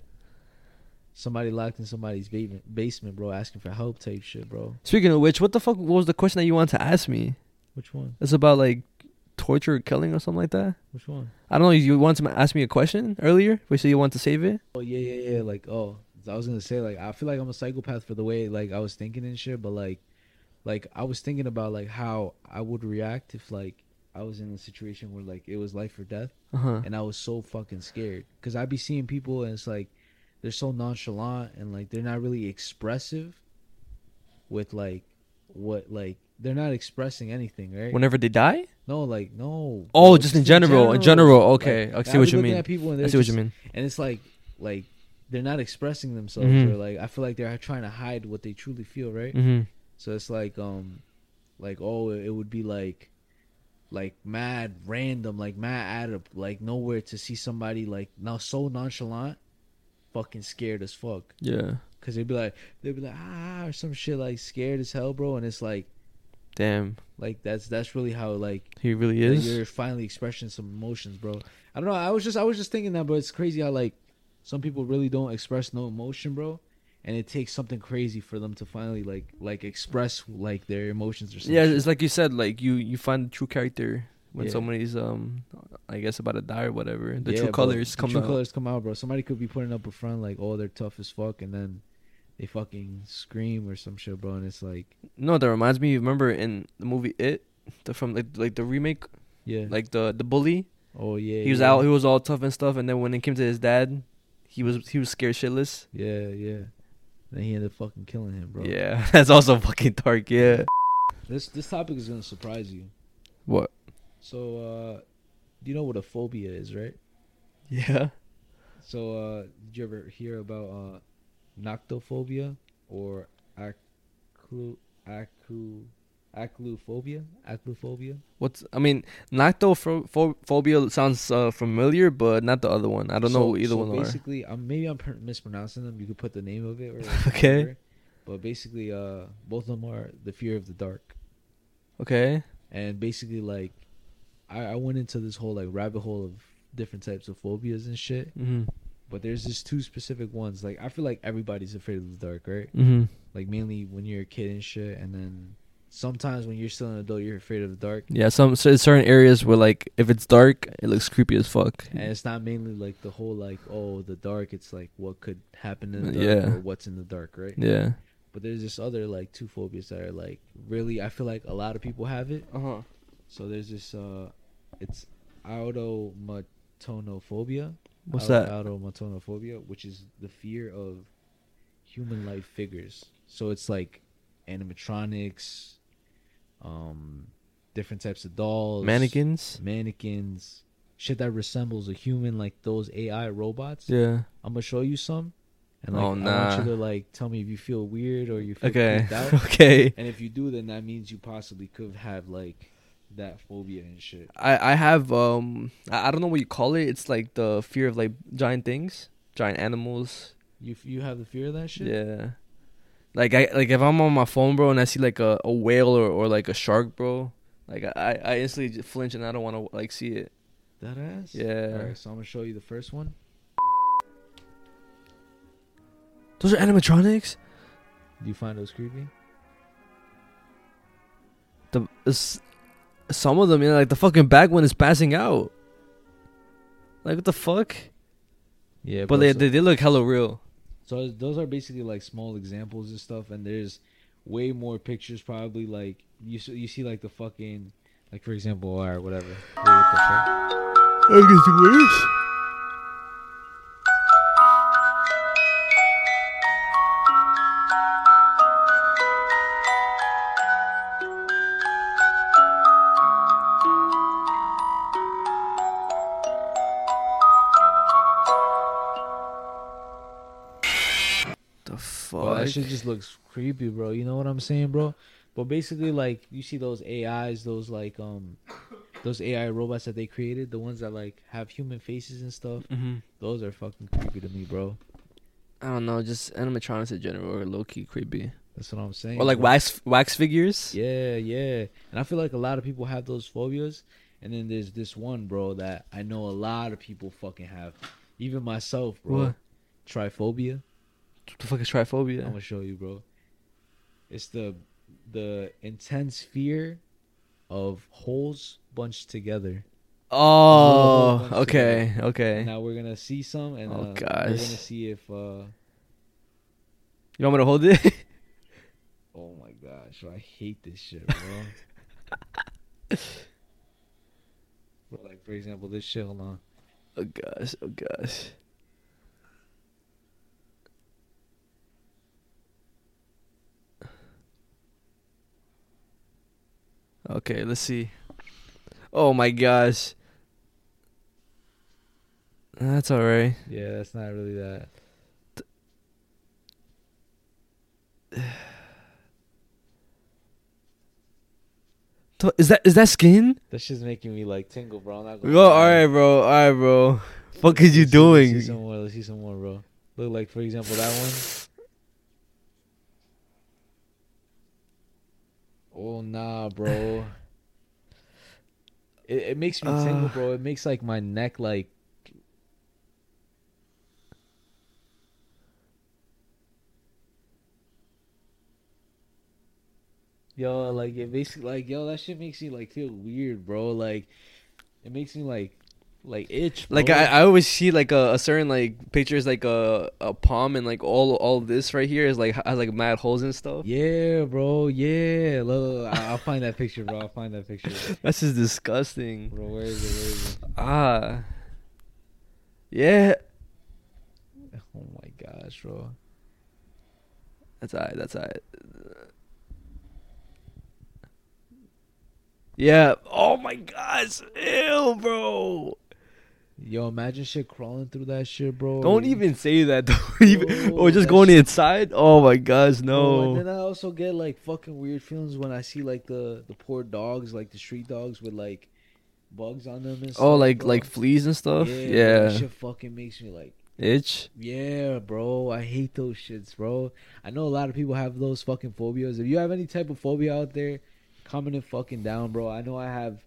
Somebody locked in somebody's basement, bro, asking for help type shit, bro. Speaking of which, what the fuck was the question that you wanted to ask me? Which one? It's about like. Torture or killing or something like that. Which one? I don't know. You wanted to ask me a question earlier. Wait, so you want to save it? Oh yeah. Like I was gonna say like I feel like I'm a psychopath for the way like I was thinking and shit. But like I was thinking about like how I would react if like I was in a situation where like it was life or death, and I was so fucking scared because I'd be seeing people and it's like they're so nonchalant and like they're not really expressive with like what like. They're not expressing anything, right? Whenever they die? No, like, no. Oh, just in general. Okay. Like, I see what you mean. And it's like they're not expressing themselves. Mm-hmm. Or like, I feel like they're trying to hide what they truly feel, right? Mm-hmm. So it's like, oh, it would be like mad random, like mad out of like nowhere to see somebody like now so nonchalant, fucking scared as fuck. Yeah. Because they'd be like, or some shit like scared as hell, bro. And it's like, damn. Like, that's really how, like... He really is? You're finally expressing some emotions, bro. I don't know. I was just thinking that, bro. It's crazy how, like, some people really don't express no emotion, bro. And it takes something crazy for them to finally, like express, like, their emotions or something. Yeah, it's like you said. Like, you find the true character when somebody's, I guess, about to die or whatever. The true colors come out. The true colors come out, bro. Somebody could be putting up a front, like, oh, they're tough as fuck, and then... They fucking scream or some shit, bro, and it's like... No, that reminds me, remember in the movie It? From, like the remake? Yeah. Like, the bully? Oh, yeah. He was out, he was all tough and stuff, and then when it came to his dad, he was scared shitless. Yeah. Then he ended up fucking killing him, bro. Yeah, that's also fucking dark, yeah. This topic is gonna surprise you. What? So, you know what a phobia is, right? Yeah. So, did you ever hear about, Noctophobia or acluphobia? Noctophobia sounds familiar, but not the other one. I don't know either one. So basically, maybe I'm mispronouncing them. You could put the name of it. Or whatever. Okay. But basically, both of them are the fear of the dark. Okay. And basically, like, I went into this whole like rabbit hole of different types of phobias and shit. Mm-hmm. But there's just two specific ones. Like, I feel like everybody's afraid of the dark, right? Mm-hmm. Like, mainly when you're a kid and shit. And then sometimes when you're still an adult, you're afraid of the dark. Yeah, certain areas where, like, if it's dark, it looks creepy as fuck. And it's not mainly, like, the whole, like, oh, the dark. It's, like, what could happen in the dark or what's in the dark, right? Yeah. But there's this other, like, two phobias that are, like, really, I feel like a lot of people have it. Uh-huh. So there's this, it's automatonophobia. What's that? Automatonophobia, which is the fear of human-like figures. So it's like animatronics, different types of dolls, mannequins, shit that resembles a human, like those AI robots. Yeah, I'm gonna show you some, and like I want you to like tell me if you feel weird or you feel creeped out. Okay. And if you do, then that means you possibly could have like that phobia and shit. I have I don't know what you call it. It's like the fear of like giant things, giant animals. You have the fear of that shit? Yeah. Like if I'm on my phone, bro, and I see like a whale or like a shark, bro, like I instantly just flinch and I don't want to like see it. That ass? Yeah. Alright, so I'm gonna show you the first one. Those are animatronics? Do you find those creepy? Some of them, you know, like the fucking back one is passing out. Like what the fuck? Yeah, but they look hella real. So those are basically like small examples and stuff, and there's way more pictures probably. Like you see like the fucking, like for example, or whatever. What the fuck? I guess it works. That shit just looks creepy, bro. You know what I'm saying, bro? But basically, like, you see those AIs, those, like, those AI robots that they created, the ones that, like, have human faces and stuff, mm-hmm. Those are fucking creepy to me, bro. I don't know, just animatronics in general are low-key creepy. That's what I'm saying. Or, like, bro. wax figures? Yeah, yeah. And I feel like a lot of people have those phobias, and then there's this one, bro, that I know a lot of people fucking have. Even myself, bro. What? Trypophobia. What the fuck is trypophobia? I'm gonna show you, bro. It's the intense fear of holes bunched together. Oh, bunched okay, together. Okay. Now we're gonna see some, and we're gonna see if. You want me to hold it? Oh my gosh, I hate this shit, bro. Bro, like for example, this shit. Hold on. Oh gosh. Okay, let's see. Oh my gosh. That's alright. Yeah, that's not really that. Is that skin? That shit's making me like tingle, bro. I'm not going. Well, alright, bro. What is you doing? Let's see some more, bro. Look, like for example, that one. Oh, nah, bro. It makes me tingle, bro. It makes, like, my neck, like... Yo, like, it basically, like, yo, that shit makes me, like, feel weird, bro. Like, it makes me, like itch, bro. Like, I always see, like, a certain, like, pictures, like, a palm, and, like, all this right here is, like, has, like, mad holes and stuff. Yeah, bro, yeah. Look, I'll find that picture, bro. That's just disgusting. Bro, where is it? Ah. Yeah. Oh, my gosh, bro. That's all right. Yeah. Oh, my gosh. Ew, bro. Yo, imagine shit crawling through that shit, bro. Don't even say that, though. Or just going inside. Oh, my gosh, no. And then I also get, like, fucking weird feelings when I see, like, the poor dogs, like, the street dogs with, like, bugs on them and stuff. Oh, like fleas and stuff? Yeah. That shit fucking makes me, like... Itch? Yeah, bro. I hate those shits, bro. I know a lot of people have those fucking phobias. If you have any type of phobia out there, comment it fucking down, bro. I know I have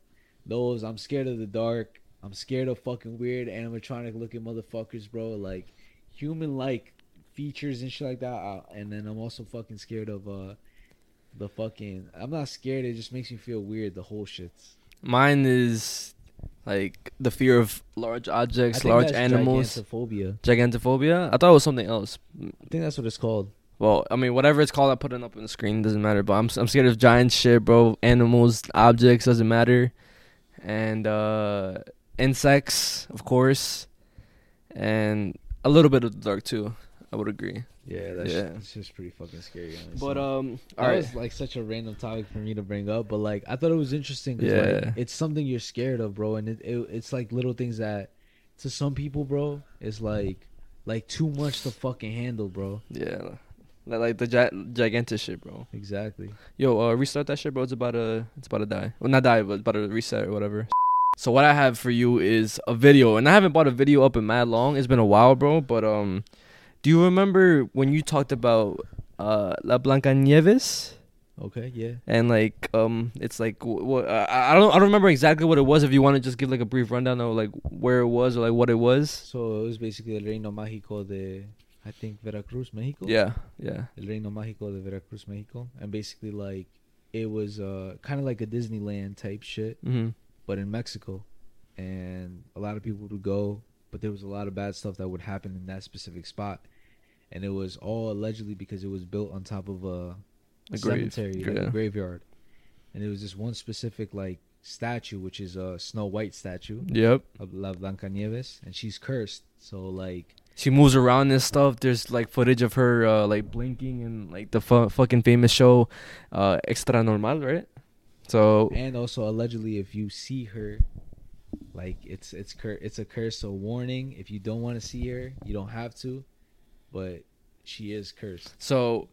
those. I'm scared of the dark. I'm scared of fucking weird animatronic looking motherfuckers, bro. Like human like features and shit like that. And then I'm also fucking scared of the fucking. I'm not scared. It just makes me feel weird. The whole shits. Mine is like the fear of large objects, large animals. Gigantophobia. I thought it was something else. I think that's what it's called. Well, I mean, whatever it's called, I put it up on the screen. Doesn't matter. But I'm scared of giant shit, bro. Animals, objects, doesn't matter. And insects, of course. And a little bit of the dark, too. I would agree. Yeah, that's just pretty fucking scary, honestly. But that was like such a random topic for me to bring up, but like I thought it was interesting because like it's something you're scared of, bro, and it's like little things that to some people, bro, it's like too much to fucking handle, bro. Yeah, like the gigantic shit, bro. Exactly. Yo, restart that shit, bro. It's about to die. Well, not die, but about to reset or whatever. So what I have for you is a video, and I haven't bought a video up in mad long. It's been a while, bro, but do you remember when you talked about La Blanca Nieves? Okay, yeah. And like, it's like I don't remember exactly what it was. If you want to just give like a brief rundown of like where it was or like what it was. So it was basically El Reino Mágico de, I think, Veracruz, Mexico. Yeah. El Reino Mágico de Veracruz, Mexico, and basically like it was kind of like a Disneyland type shit, but in Mexico, and a lot of people would go. But there was a lot of bad stuff that would happen in that specific spot. And it was all allegedly because it was built on top of a cemetery, a graveyard. And it was this one specific like statue, which is a Snow White statue of La Blanca Nieves. And she's cursed. So like... she moves around and stuff. There's like footage of her like blinking and like the fucking famous show Extra Normal, right? So... and also allegedly if you see her... like it's a curse, so warning, if you don't want to see her, you don't have to, but she is cursed. So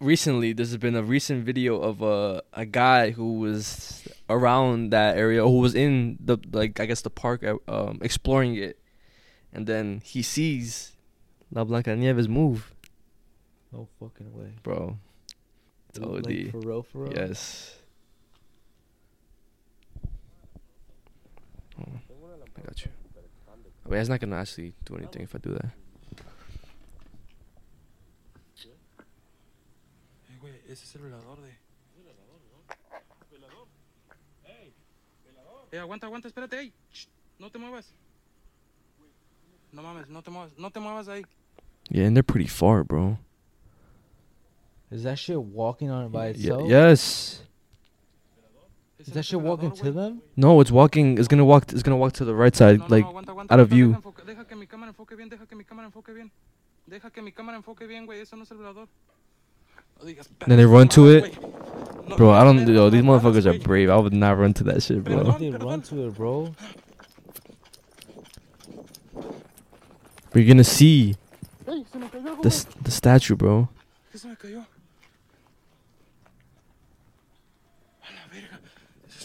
recently, there's been a recent video of a guy who was around that area, who was in the, like, I guess the park, exploring it, and then he sees La Blanca Nieves move. No fucking way, bro. Totally. Like, for real? Yes. Oh, I got you. I mean, it's not gonna actually do anything if I do that. Hey, aguanta, espérate, hey. No te muevas. No mames, no te muevas ahí. Yeah, and they're pretty far, bro. Is that shit walking on it by itself? Yes. Is that shit walking to them? No, it's walking. It's gonna walk to the right side, like out of view. Then they run to it, bro. I don't know. These motherfuckers are brave. I would not run to that shit, bro. Why did they run to it, bro? We're gonna see the statue, bro.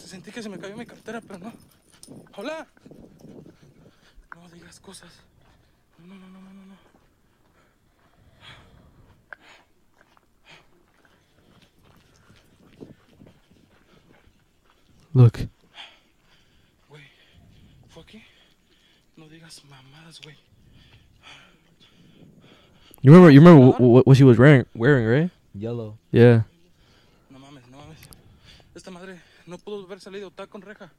Sentí que se me cayó mi cartera, pero no. Hola. No digas cosas. No. Look. Güey, ¿fue aquí? No digas mamadas, güey. You remember what she was wearing, right? Yellow. Yeah. No mames. Esta madre. No pudo haber salido, está con reja.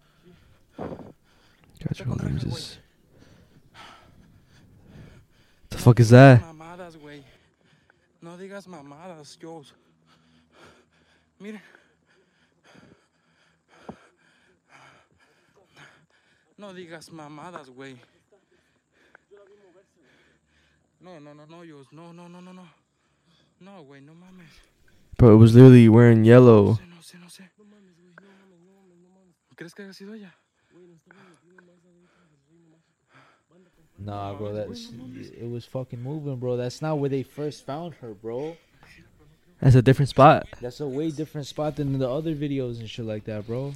Gotcha, just... the fuck is that? Mamadas, güey. No digas mamadas, yo. Miren. No digas mamadas, güey. No, yo. No. No, güey, no mames. Bro, it was literally wearing yellow. No sé. Nah, bro, it was fucking moving, bro. That's not where they first found her, bro. That's a different spot. That's a way different spot than the other videos and shit like that, bro.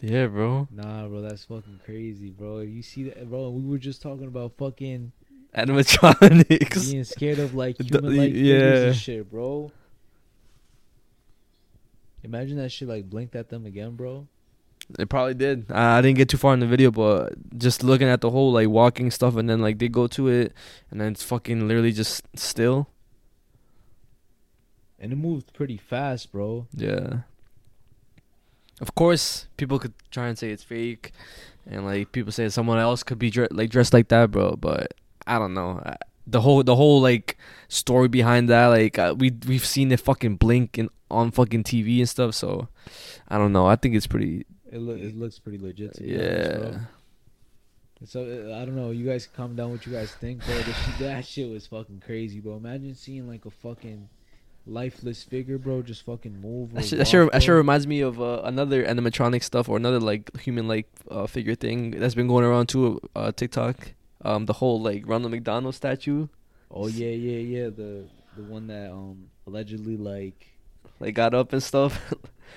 Yeah, bro. Nah, bro, that's fucking crazy, bro. You see that, bro? We were just talking about fucking animatronics. Being scared of like human-like figures and shit, bro. Imagine that shit like blinked at them again, bro. It probably did. I didn't get too far in the video, but just looking at the whole like walking stuff, and then like they go to it, and then it's fucking literally just still. And it moved pretty fast, bro. Yeah. Of course, people could try and say it's fake, and like people say someone else could be dressed like that, bro. But I don't know. The whole like story behind that, like we've seen it fucking blink and on fucking TV and stuff. So I don't know. I think it's pretty. It looks pretty legit. To be honest, bro. So I don't know. You guys calm down. What you guys think, bro? That shit was fucking crazy, bro. Imagine seeing like a fucking lifeless figure, bro, just fucking move. That sure reminds me of another animatronic stuff or another like human-like figure thing that's been going around too. TikTok. The whole like Ronald McDonald statue. Oh yeah. The one that allegedly like got up and stuff.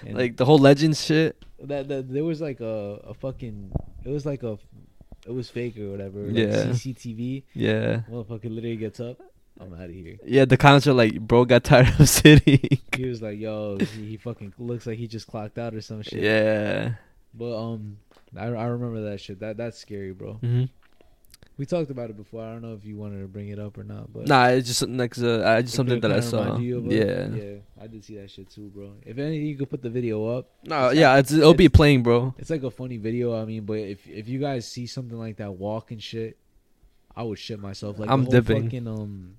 And like the whole legend shit. That there was like a fucking. It was like a. It was fake or whatever. Like yeah. CCTV. Yeah. Motherfucker literally gets up. I'm out of here. Yeah, the comments are like, bro got tired of sitting. He was like, yo, he fucking looks like he just clocked out or some shit. Yeah. But I remember that shit. That's scary, bro. Mm-hmm. We talked about it before. I don't know if you wanted to bring it up or not, but nah, it's just something that I saw. Yeah, I did see that shit too, bro. If anything, you could put the video up. No, it'll be playing, bro. It's like a funny video. I mean, but if you guys see something like that walk and shit, I would shit myself. Like I'm dipping. Fucking,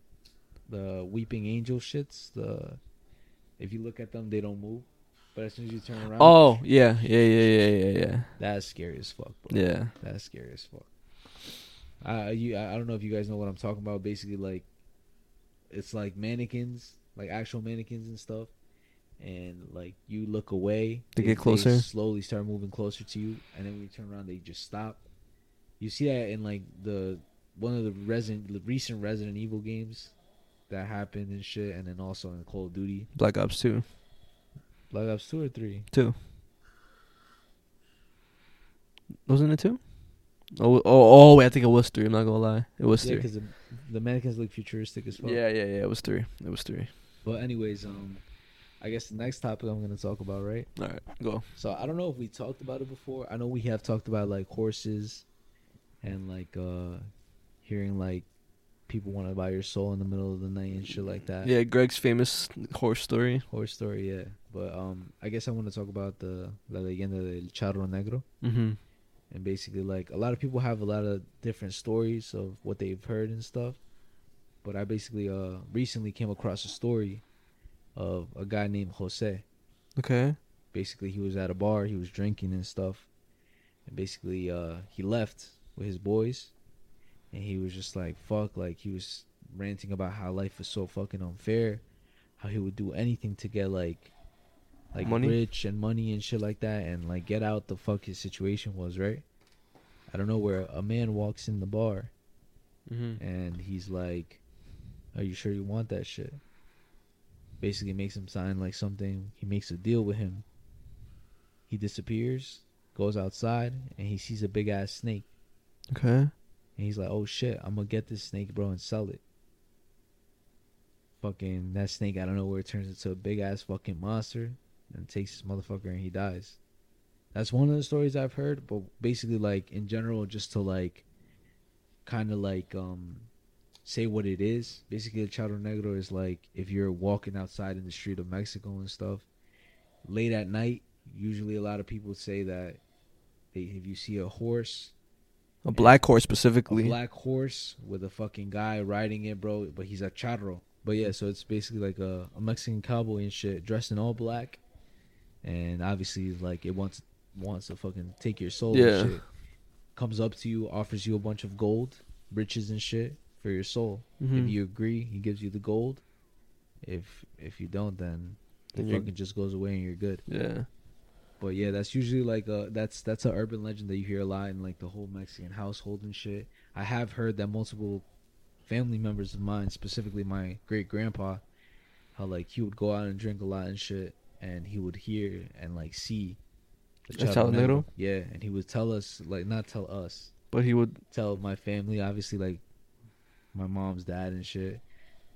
the weeping angel shits. If you look at them, they don't move. But as soon as you turn around, oh yeah. That's scary as fuck, bro. Yeah, that's scary as fuck. I don't know if you guys know what I'm talking about. Basically, like, it's like mannequins, like actual mannequins and stuff. And, like, you look away. They get closer. They slowly start moving closer to you. And then when you turn around, they just stop. You see that in, like, the recent Resident Evil games that happened and shit. And then also in Call of Duty. Black Ops 2. Black Ops 2 or 3? 2. Wasn't it 2? Oh, wait, I think it was 3. I'm not gonna lie, it was 3. Because the mannequins look futuristic as fuck. Yeah. It was three. But anyways, I guess the next topic I'm gonna talk about, right? All right, go. So I don't know if we talked about it before. I know we have talked about like horses, and like hearing like people want to buy your soul in the middle of the night and shit like that. Yeah, Greg's famous horse story. Yeah, but I guess I want to talk about the La Leyenda del Charro Negro. Mm-hmm. And basically, like, a lot of people have a lot of different stories of what they've heard and stuff. But I basically recently came across a story of a guy named Jose. Okay. Basically, he was at a bar. He was drinking and stuff. And basically, he left with his boys. And he was just like, fuck. Like, he was ranting about how life was so fucking unfair. How he would do anything to get, like money? Rich and money and shit like that, and like get out the fuck his situation was, right? I don't know where a man walks in the bar, mm-hmm. and he's like, "Are you sure you want that shit?" Basically makes him sign like something. He makes a deal with him. He disappears, goes outside, and he sees a big ass snake. Okay. And he's like, "Oh shit, I'm gonna get this snake, bro, and sell it." Fucking that snake, I don't know where it turns into a big ass fucking monster. And takes this motherfucker and he dies. That's one of the stories I've heard. But basically, like, in general, just to, like, kind of, like, say what it is. Basically, El Charro Negro is, like, if you're walking outside in the street of Mexico and stuff, late at night, usually a lot of people say that if you see a horse. A black horse, specifically. A black horse with a fucking guy riding it, bro. But he's a charro. But, yeah, so it's basically, like, a Mexican cowboy and shit dressed in all black. And obviously, like, it wants to fucking take your soul and shit. Comes up to you, offers you a bunch of gold, riches and shit for your soul. Mm-hmm. If you agree, he gives you the gold. If you don't, then the fucking just goes away and you're good. Yeah. But, yeah, that's usually, like, that's an urban legend that you hear a lot in, like, the whole Mexican household and shit. I have heard that multiple family members of mine, specifically my great-grandpa, how, like, he would go out and drink a lot and shit. And he would hear and, like, see the Charro Negro. Yeah, and he would tell us, like, not tell us. But he would tell my family, obviously, like, my mom's dad and shit.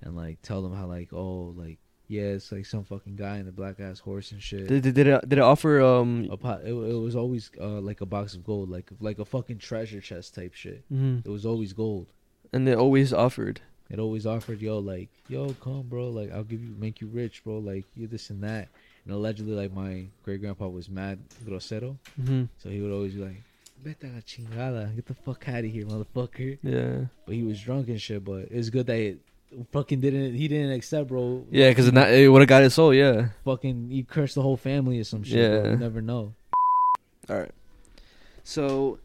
And, like, tell them how, like, oh, like, yeah, it's, like, some fucking guy in a black-ass horse and shit. Did it offer, It was always, like, a box of gold. Like a fucking treasure chest type shit. Mm-hmm. It was always gold. And it always offered, yo, come, bro. Like, I'll make you rich, bro. Like, you this and that. And allegedly, like, my great-grandpa was mad grosero. Mm-hmm. So he would always be like, "Vete a la chingada. Get the fuck out of here, motherfucker." Yeah. But he was drunk and shit, but it's good that he didn't accept, bro. Yeah, because it would have got his soul, yeah. Fucking, he cursed the whole family or some shit. Yeah. Bro. You never know. All right. So,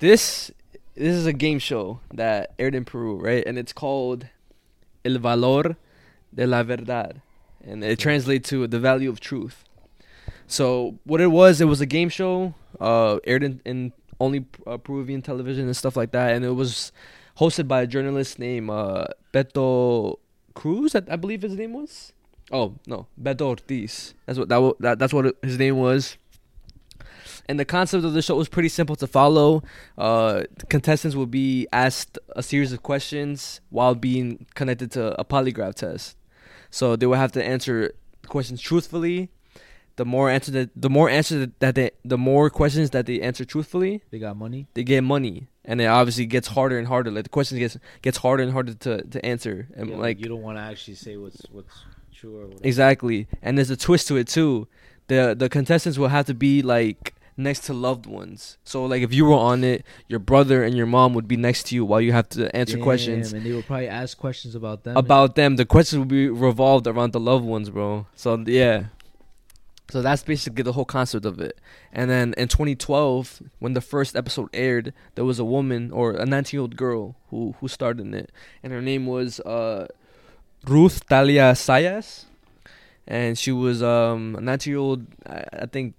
This is a game show that aired in Peru, right? And it's called El Valor de la Verdad. And it translates to The Value of Truth. So what it was a game show aired in only Peruvian television and stuff like that. And it was hosted by a journalist named Beto Cruz, I believe his name was. Oh, no, Beto Ortiz. That's what his name was. And the concept of the show was pretty simple to follow. Contestants would be asked a series of questions while being connected to a polygraph test. So they would have to answer questions truthfully. The more questions that they answer truthfully, they get money, and it obviously gets harder and harder. Like the question gets harder and harder to answer, and you don't want to actually say what's true or whatever. Exactly. And there's a twist to it too. The contestants will have to be like next to loved ones. So like if you were on it, your brother and your mom would be next to you while you have to answer questions. And they would probably ask questions about them. The questions would be revolved around the loved ones, bro. So yeah. So that's basically the whole concept of it. And then in 2012, when the first episode aired, there was a woman or a 19-year-old girl who starred in it. And her name was Ruth Talia Sayas. And she was a 19-year-old, I think,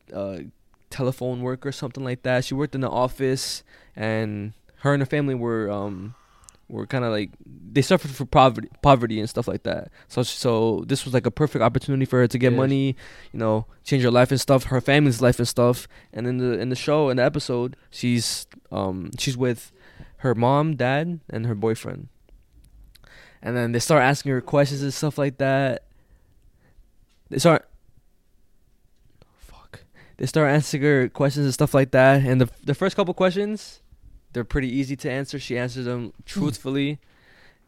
telephone worker, something like that. She worked in the office, and her and her family were kind of like they suffered from poverty and stuff like that. So this was like a perfect opportunity for her to get money, change her life and stuff, her family's life and stuff. And in the show, in the episode, she's with her mom, dad, and her boyfriend. And then they start asking her questions and stuff like that. They start asking her questions and stuff like that. And the first couple questions, they're pretty easy to answer. She answers them truthfully.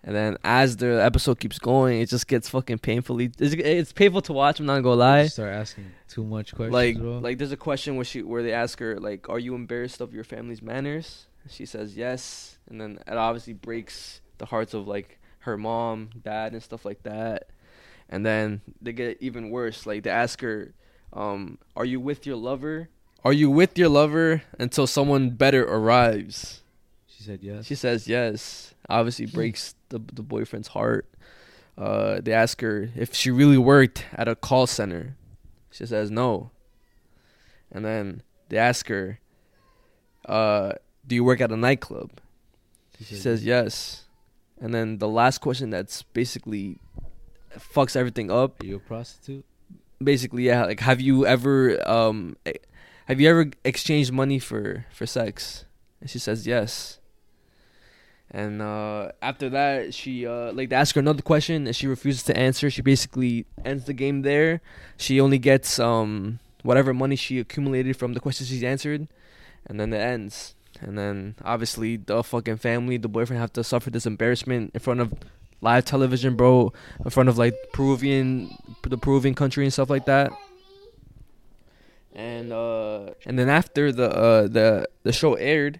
And then as the episode keeps going, it just gets fucking painfully... It's painful to watch, I'm not gonna lie. You start asking too much questions. Like there's a question where they ask her, like, are you embarrassed of your family's manners? She says yes. And then it obviously breaks the hearts of, like, her mom, dad, and stuff like that. And then they get even worse. Like, they ask her... are you with your lover? Are you with your lover until someone better arrives? She said yes. She says yes. Obviously breaks the boyfriend's heart. They ask her if she really worked at a call center. She says no. And then they ask her, do you work at a nightclub? She says yes. And then the last question that's basically fucks everything up. Are you a prostitute? Basically, yeah. Like, have you ever exchanged money for sex? And she says yes. And after that, she they ask her another question, and she refuses to answer. She basically ends the game there. She only gets whatever money she accumulated from the questions she's answered, and then it ends. And then obviously the fucking family, the boyfriend, have to suffer this embarrassment in front of live television, bro, in front of like the Peruvian country and stuff like that. And then after the show aired,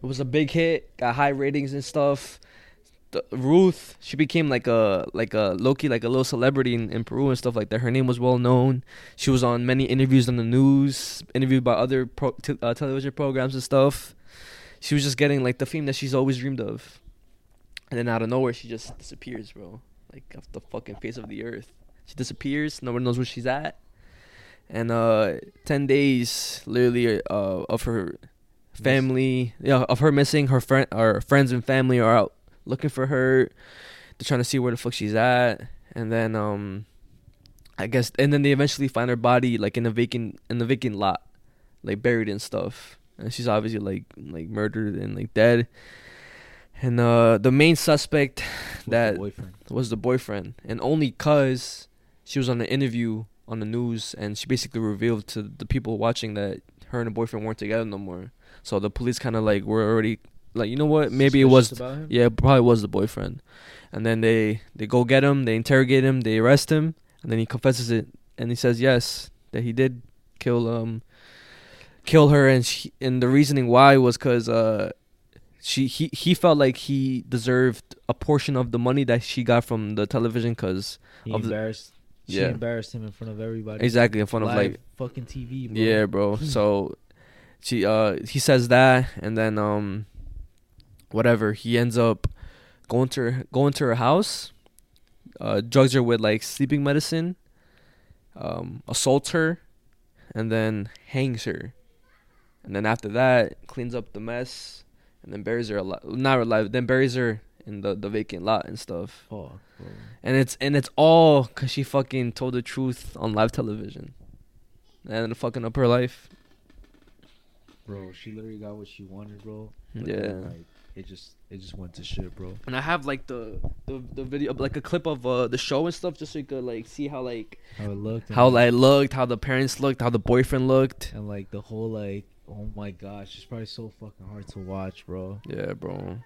it was a big hit, got high ratings and stuff. Ruth, she became like a low-key, like a little celebrity in Peru and stuff like that. Her name was well known. She was on many interviews on the news, interviewed by other television programs and stuff. She was just getting like the fame that she's always dreamed of. And then out of nowhere, she just disappears, bro. Like, off the fucking face of the earth. She disappears. No one knows where she's at. And 10 days, literally, of her family... Yeah, of her missing. Her friends and family are out looking for her. They're trying to see where the fuck she's at. And then, I guess... And then they eventually find her body, like, in a vacant lot. Like, buried and stuff. And she's obviously, like murdered and, like, dead. And the main suspect was the boyfriend. And only because she was on the interview on the news, and she basically revealed to the people watching that her and the boyfriend weren't together no more. So the police kind of like were already like, you know what? Maybe suspicious it was. Yeah, it probably was the boyfriend. And then they go get him. They interrogate him. They arrest him. And then he confesses it. And he says yes, that he did kill her. And the reasoning why was because... He felt like he deserved a portion of the money that she got from the television because she embarrassed him in front of everybody. Exactly, in front of like fucking TV, bro. Yeah, bro. So she he says that, and then whatever, he ends up going to her house, drugs her with like sleeping medicine, assaults her, and then hangs her. And then after that, cleans up the mess, and then buries her then buries her in the vacant lot and stuff. Oh, cool. And it's all because she fucking told the truth on live television, and fucking up her life. Bro, she literally got what she wanted, bro. But yeah, then, like, it just went to shit, bro. And I have like the video, like a clip of the show and stuff, just so you could like see how like how it looked, how the parents looked, how the boyfriend looked, and like the whole like, oh my gosh, it's probably so fucking hard to watch, bro. Yeah, bro.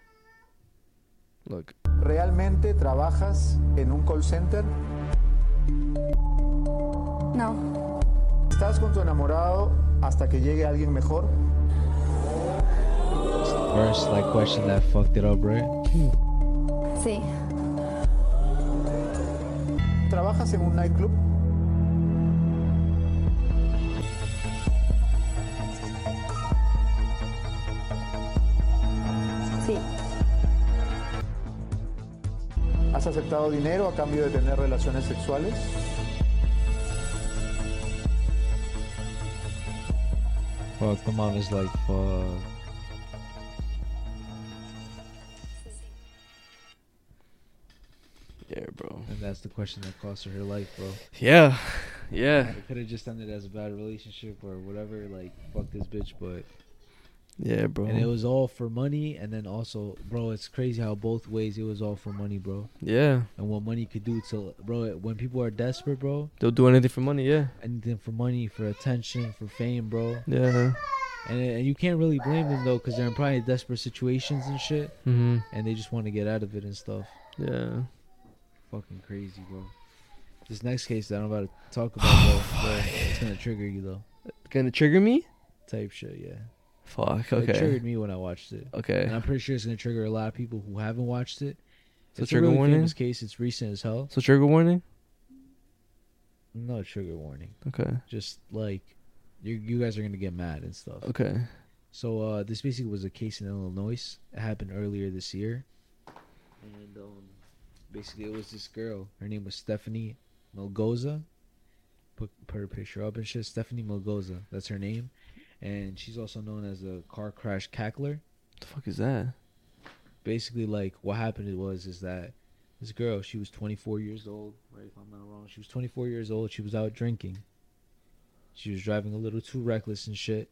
Look. ¿Realmente trabajas en un call center? No. ¿Estás con tu enamorado hasta que llegue alguien mejor? It's the first like question that fucked it up, right? Sí. ¿Trabajas en un nightclub? Sí. ¿Has aceptado dinero a cambio de tener relaciones sexuales? Fuck, the mom is like, fuck. Yeah, bro. And that's the question that cost her life, bro. Yeah, yeah. It could have just ended as a bad relationship or whatever, like, fuck this bitch, but... Yeah, bro. And it was all for money, and then also, bro, it's crazy how both ways it was all for money, bro. Yeah. And what money could do to, bro, when people are desperate, bro, they'll do anything for money, yeah. Anything for money, for attention, for fame, bro. Yeah. And you can't really blame them, though, because they're in probably desperate situations and shit, mm-hmm. and they just want to get out of it and stuff. Yeah. Fucking crazy, bro. This next case that I'm about to talk about, bro, it's going to trigger you, though. Going to trigger me? Type shit, yeah. Fuck, okay. It triggered me when I watched it. Okay. And I'm pretty sure it's going to trigger a lot of people who haven't watched it. So it's trigger a really warning? Famous case. It's recent as hell. So trigger warning? No trigger warning. Okay. Just like, you guys are going to get mad and stuff. Okay. So this basically was a case in Illinois. It happened earlier this year. And basically it was this girl. Her name was Stephanie Melgoza. Put her picture up and shit. Stephanie Melgoza. That's her name. And she's also known as a car crash cackler. What the fuck is that? Basically, like, what happened is that this girl, she was 24 years old, right, if I'm not wrong. She was 24 years old. She was out drinking. She was driving a little too reckless and shit.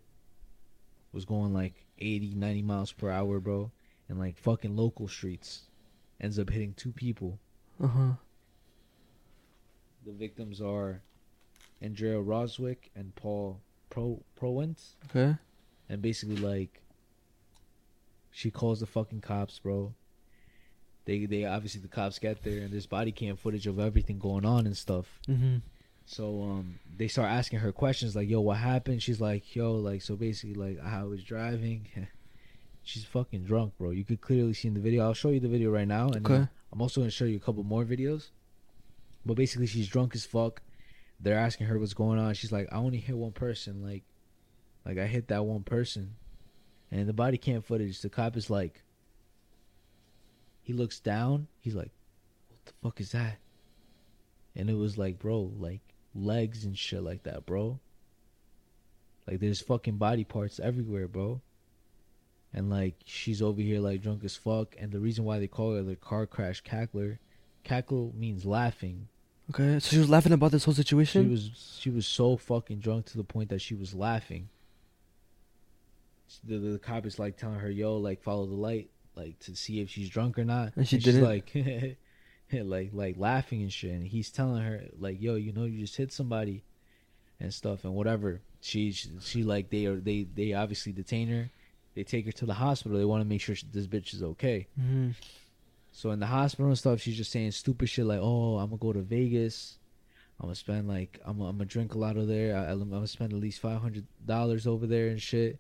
Was going, like, 80, 90 miles per hour, bro. And, like, fucking local streets. Ends up hitting two people. Uh-huh. The victims are Andrea Roswick and Paul Prowent. Okay. And basically, like, she calls the fucking cops, bro. They obviously, the cops get there, and there's body cam footage of everything going on and stuff. Mm-hmm. So they start asking her questions like, yo, what happened? She's like, yo, like, so basically, like, I was driving. She's fucking drunk, bro. You could clearly see in the video. I'll show you the video right now. And okay. I'm also going to show you a couple more videos. But basically, she's drunk as fuck. They're asking her what's going on. She's like, I only hit one person. Like I hit that one person. And the body cam footage, the cop is like, he looks down. He's like, what the fuck is that? And it was like, bro, like legs and shit like that, bro. Like there's fucking body parts everywhere, bro. And like she's over here like drunk as fuck. And the reason why they call her the car crash cackler, cackle means laughing. Okay, so she was laughing about this whole situation? She was so fucking drunk to the point that she was laughing. The cop is like telling her, yo, like follow the light, like to see if she's drunk or not. And she didn't. She's like, like laughing and shit. And he's telling her, like, yo, you know, you just hit somebody and stuff and whatever. She like they obviously detain her. They take her to the hospital. They want to make sure this bitch is okay. Mm-hmm. So in the hospital and stuff, she's just saying stupid shit like, oh, I'm going to go to Vegas. I'm going to spend like, I'm going to drink a lot of there. I'm going to spend at least $500 over there and shit.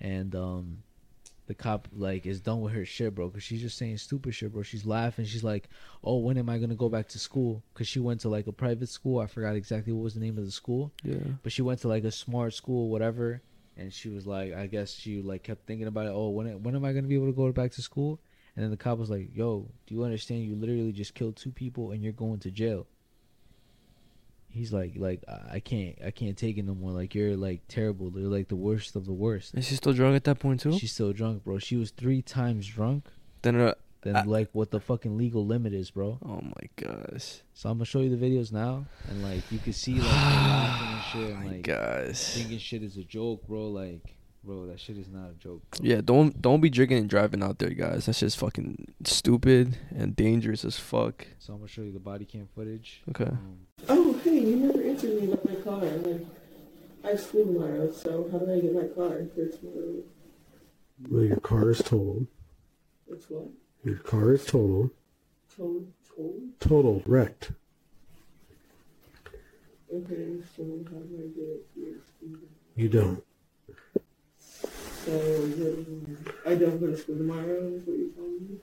And the cop like is done with her shit, bro. Because she's just saying stupid shit, bro. She's laughing. She's like, oh, when am I going to go back to school? Because she went to like a private school. I forgot exactly what was the name of the school. Yeah. But she went to like a smart school, whatever. And she was like, I guess she like kept thinking about it. Oh, when am I gonna be able to go back to school? And then the cop was like, yo, do you understand? You literally just killed two people and you're going to jail. He's like I can't take it no more. Like, you're like terrible. You're like the worst of the worst. And she's still drunk at that point too. She's still drunk, bro. She was 3 times drunk. Then like what the fucking legal limit is, bro. Oh my gosh. So I'm gonna show you the videos now, and like you can see like laughing and shit. And, like, my gosh, thinking shit is a joke, bro. Like, bro, that shit is not a joke, bro. Yeah, don't be drinking and driving out there, guys. That's just fucking stupid and dangerous as fuck. So I'm gonna show you the body cam footage. Okay. Oh hey, you never answered me about my car. Like, I sleep tomorrow, so how do I get my car for tomorrow? Well, your car is totaled. It's what? Your car is totaled. Totaled, wrecked. Okay, so how do I get it here? You don't. So I don't go to school tomorrow, is what you're telling me?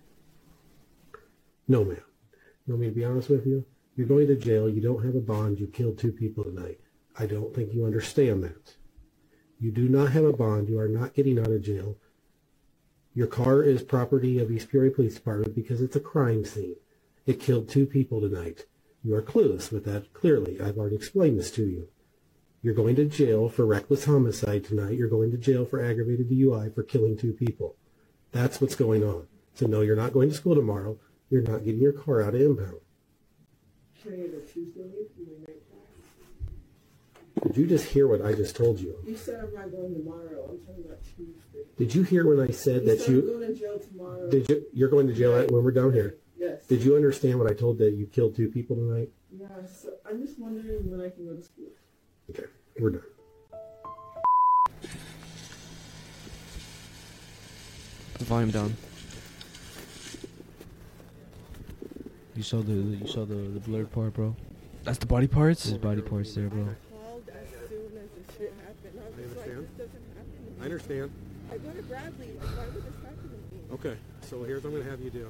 No, ma'am. You want me to be honest with you? You're going to jail. You don't have a bond. You killed 2 people tonight. I don't think you understand that. You do not have a bond. You are not getting out of jail. Your car is property of East Peoria Police Department because it's a crime scene. It killed 2 people tonight. You are clueless with that, clearly. I've already explained this to you. You're going to jail for reckless homicide tonight. You're going to jail for aggravated DUI for killing 2 people. That's what's going on. So no, you're not going to school tomorrow. You're not getting your car out of impound. Can I have a Tuesday for my night class? Did you just hear what I just told you? You said I'm not going tomorrow. I'm talking about Tuesday. Did you hear when I said that you... I'm going to jail tomorrow. You're going to jail when we're down here? Yes. Did you understand what I told that you killed 2 people tonight? Yeah, so I'm just wondering when I can go to school. Okay, we're done. The volume down. You saw the blurred part, bro. That's the body parts? There's body parts there, bro. I called as soon as this shit happened. I was like, this doesn't happen. I understand. I go to Bradley. Why would this happen to me? Okay, so here's what I'm going to have you do.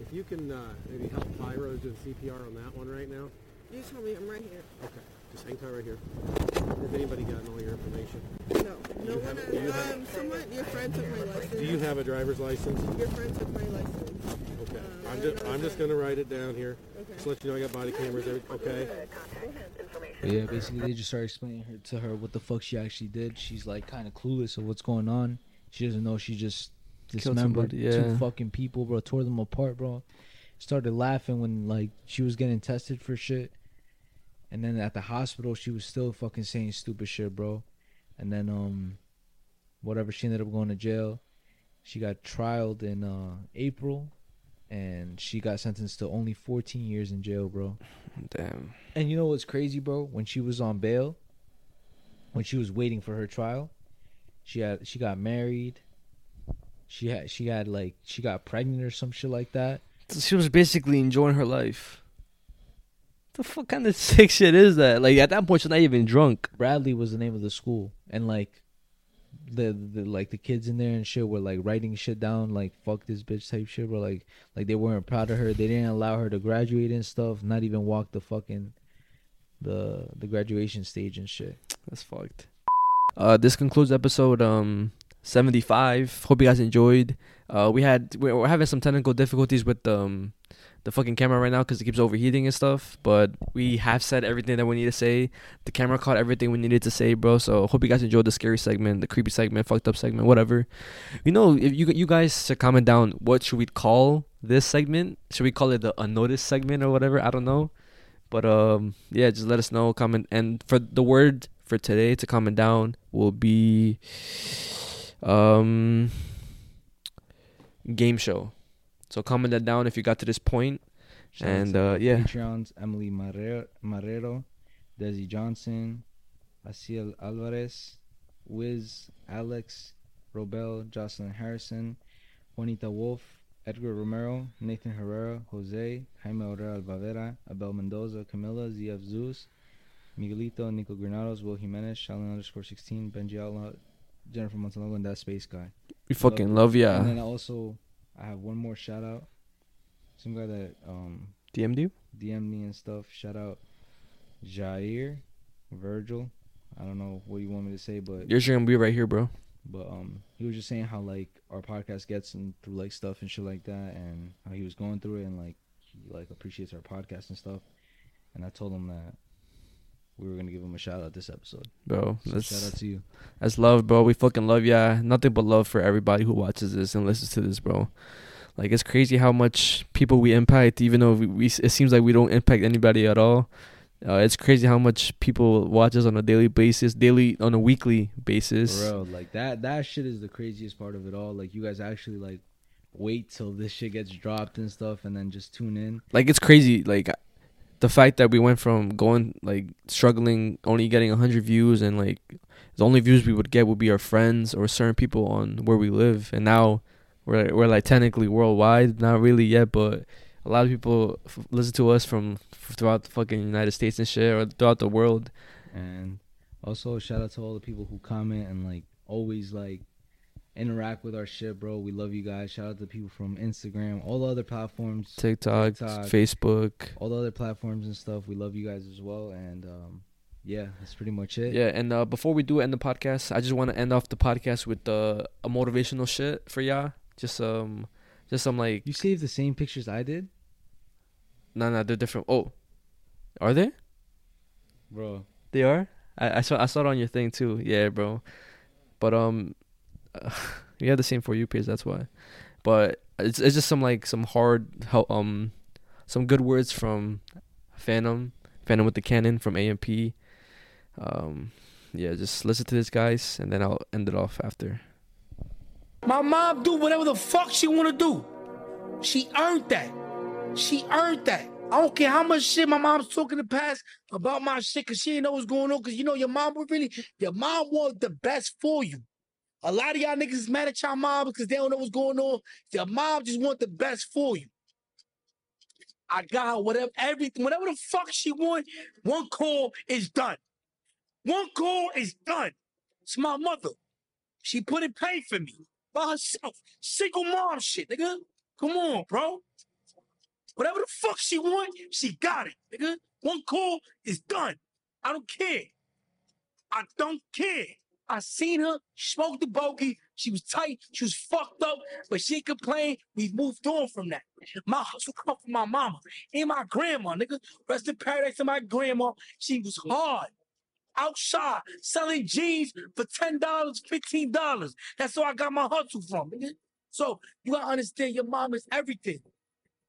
If you can maybe help Pyro do CPR on that one right now. You tell me, I'm right here. Okay, just hang tight right here. Has anybody gotten all your information? No. No one has. Someone, your friend took my license. Do you have a driver's license? Your friend took my license. Okay. I'm just going to write it down here. Okay. Just let you know I got body cameras. Okay. Yeah, basically they just started explaining to her what the fuck she actually did. She's like kind of clueless of what's going on. She doesn't know. She just dismembered 2 fucking people, bro. Tore them apart, bro. Started laughing when like she was getting tested for shit. And then at the hospital she was still fucking saying stupid shit, bro. And then whatever, she ended up going to jail. She got trialed in April. And she got sentenced to only 14 years in jail, bro. Damn. And you know what's crazy, bro? When she was on bail, when she was waiting for her trial, she got married. She got pregnant or some shit like that. So she was basically enjoying her life. What the fuck kind of sick shit is that? Like, at that point, she's not even drunk. Bradley was the name of the school, and like the kids in there and shit were like writing shit down, like fuck this bitch type shit, bro. Like they weren't proud of her. They didn't allow her to graduate and stuff, not even walk the fucking the graduation stage and shit. That's fucked. This concludes episode 75. Hope you guys enjoyed. We're having some technical difficulties with the fucking camera right now because it keeps overheating and stuff, but we have said everything that we need to say. The camera caught everything we needed to say, bro. So hope you guys enjoyed the scary segment, the creepy segment, fucked up segment, whatever. You know, if you guys should comment down, what should we call this segment? Should we call it the unnoticed segment or whatever? I don't know, but yeah, just let us know. Comment, and for the word for today to comment down will be game show. So comment that down if you got to this point. Shout and yeah. Patreons, Emily Marrero, Desi Johnson, Asiel Alvarez, Wiz, Alex, Robel, Jocelyn Harrison, Juanita Wolf, Edgar Romero, Nathan Herrera, Jose, Jaime Aurora Albavera, Abel Mendoza, Camila, ZF Zeus, Miguelito, Nico Granados, Will Jimenez, Shalin _16, Benji Alva, Jennifer Montalongo, and that space guy. We fucking love ya. And then also, I have one more shout out. Some guy that DM'd you? DM'd me and stuff. Shout out Jair, Virgil. I don't know what you want me to say, but you're sure gonna be right here, bro. But he was just saying how like our podcast gets him through like stuff and shit like that, and how he was going through it, and like he like appreciates our podcast and stuff. And I told him that we were gonna give him a shout out this episode, bro. So shout out to you. That's love, bro. We fucking love ya. Nothing but love for everybody who watches this and listens to this, bro. Like, it's crazy how much people we impact, even though it seems like we don't impact anybody at all. It's crazy how much people watch us on a daily basis, on a weekly basis. For real, like that shit is the craziest part of it all. Like, you guys actually like wait till this shit gets dropped and stuff, and then just tune in. Like, it's crazy. Like, the fact that we went from struggling, only getting 100 views, and like the only views we would get would be our friends or certain people on where we live, and now we're like technically worldwide, not really yet, but. A lot of people listen to us from throughout the fucking United States and shit, or throughout the world. And also, shout out to all the people who comment and, like, always, like, interact with our shit, bro. We love you guys. Shout out to the people from Instagram, all the other platforms. TikTok, Facebook. All the other platforms and stuff. We love you guys as well. And, yeah, that's pretty much it. Yeah, and before we do end the podcast, I just want to end off the podcast with a motivational shit for y'all. Just some, like... You saved the same pictures I did? No, they're different. Oh, are they? Bro, they are. I saw it on your thing too. Yeah, bro. But we had the same For You page. That's why. But it's just some like some hard some good words from Phantom with the Cannon from AMP. Yeah, just listen to this, guys, and then I'll end it off after. My mom do whatever the fuck she wanna do. She earned that. She earned that. I don't care how much shit my mom's talking in the past about my shit, because she ain't know what's going on. Because, you know, your mom wants the best for you. A lot of y'all niggas is mad at y'all moms because they don't know what's going on. Your mom just wants the best for you. I got her whatever the fuck she wants. One call is done. One call is done. It's my mother. She put in pay for me by herself. Single mom shit, nigga. Come on, bro. Whatever the fuck she want, she got it, nigga. One call is done. I don't care. I don't care. I seen her. She smoked the bogey. She was tight. She was fucked up. But she complained. We've moved on from that. My hustle come from my mama and my grandma, nigga. Rest in paradise to my grandma. She was hard. Outside, selling jeans for $10, $15. That's where I got my hustle from, nigga. So you gotta understand your mom is everything.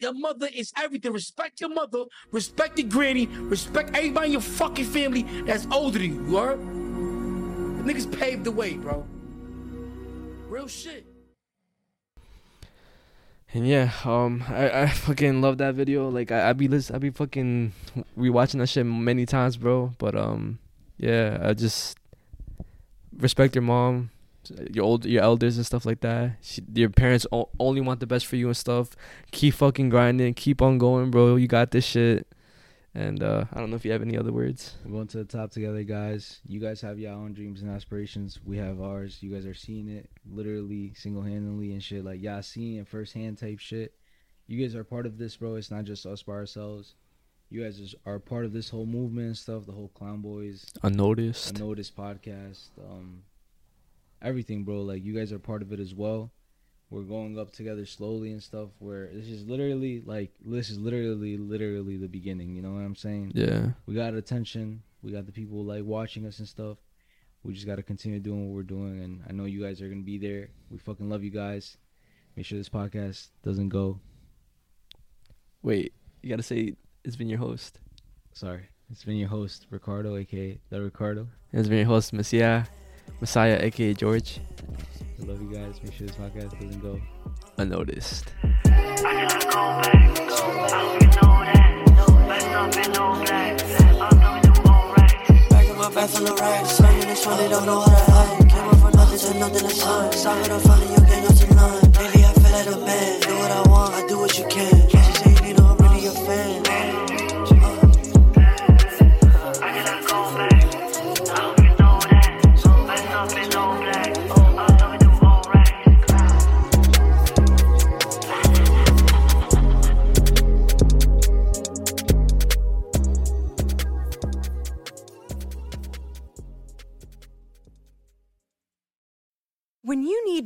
Your mother is everything. Respect your mother. Respect your granny. Respect everybody in your fucking family that's older than you, you heard? The niggas paved the way, bro. Real shit. And yeah, I fucking love that video. Like, I be fucking rewatching that shit many times, bro. But yeah, I just respect your mom, your elders and stuff like that. Your parents only want the best for you and stuff. Keep fucking grinding. Keep on going, bro. You got this shit. And I don't know if you have any other words. We're going to the top together, guys. You guys have your own dreams and aspirations. We have ours. You guys are seeing it literally single-handedly and shit. Like, y'all seeing it firsthand type shit. You guys are part of this, bro. It's not just us by ourselves. You guys are part of this whole movement and stuff, the whole Clown Boys. Unnoticed podcast. Everything, bro. Like, you guys are part of it as well. We're going up together slowly and stuff, where this is literally the beginning. You know what I'm saying? Yeah. We got attention. We got the people, like, watching us and stuff. We just got to continue doing what we're doing. And I know you guys are going to be there. We fucking love you guys. Make sure this podcast doesn't go. Wait, you got to say... It's been your host. Sorry. It's been your host, Ricardo, a.k.a. The Ricardo. It's been your host, Messiah, a.k.a. George. I love you guys. Make sure this podcast doesn't go unnoticed. I just go back. I don't know that. Let's not be no black. I'm doing the wrong right. Back in my back from the racks. Smacking this one, they don't know how to hide. Came up from nothing to nothing to sign. Stop it, I'm falling, you can't go to none. Baby, I feel like a man. Do what I want, I do what you can. Can't you say you need a really a fan? When you need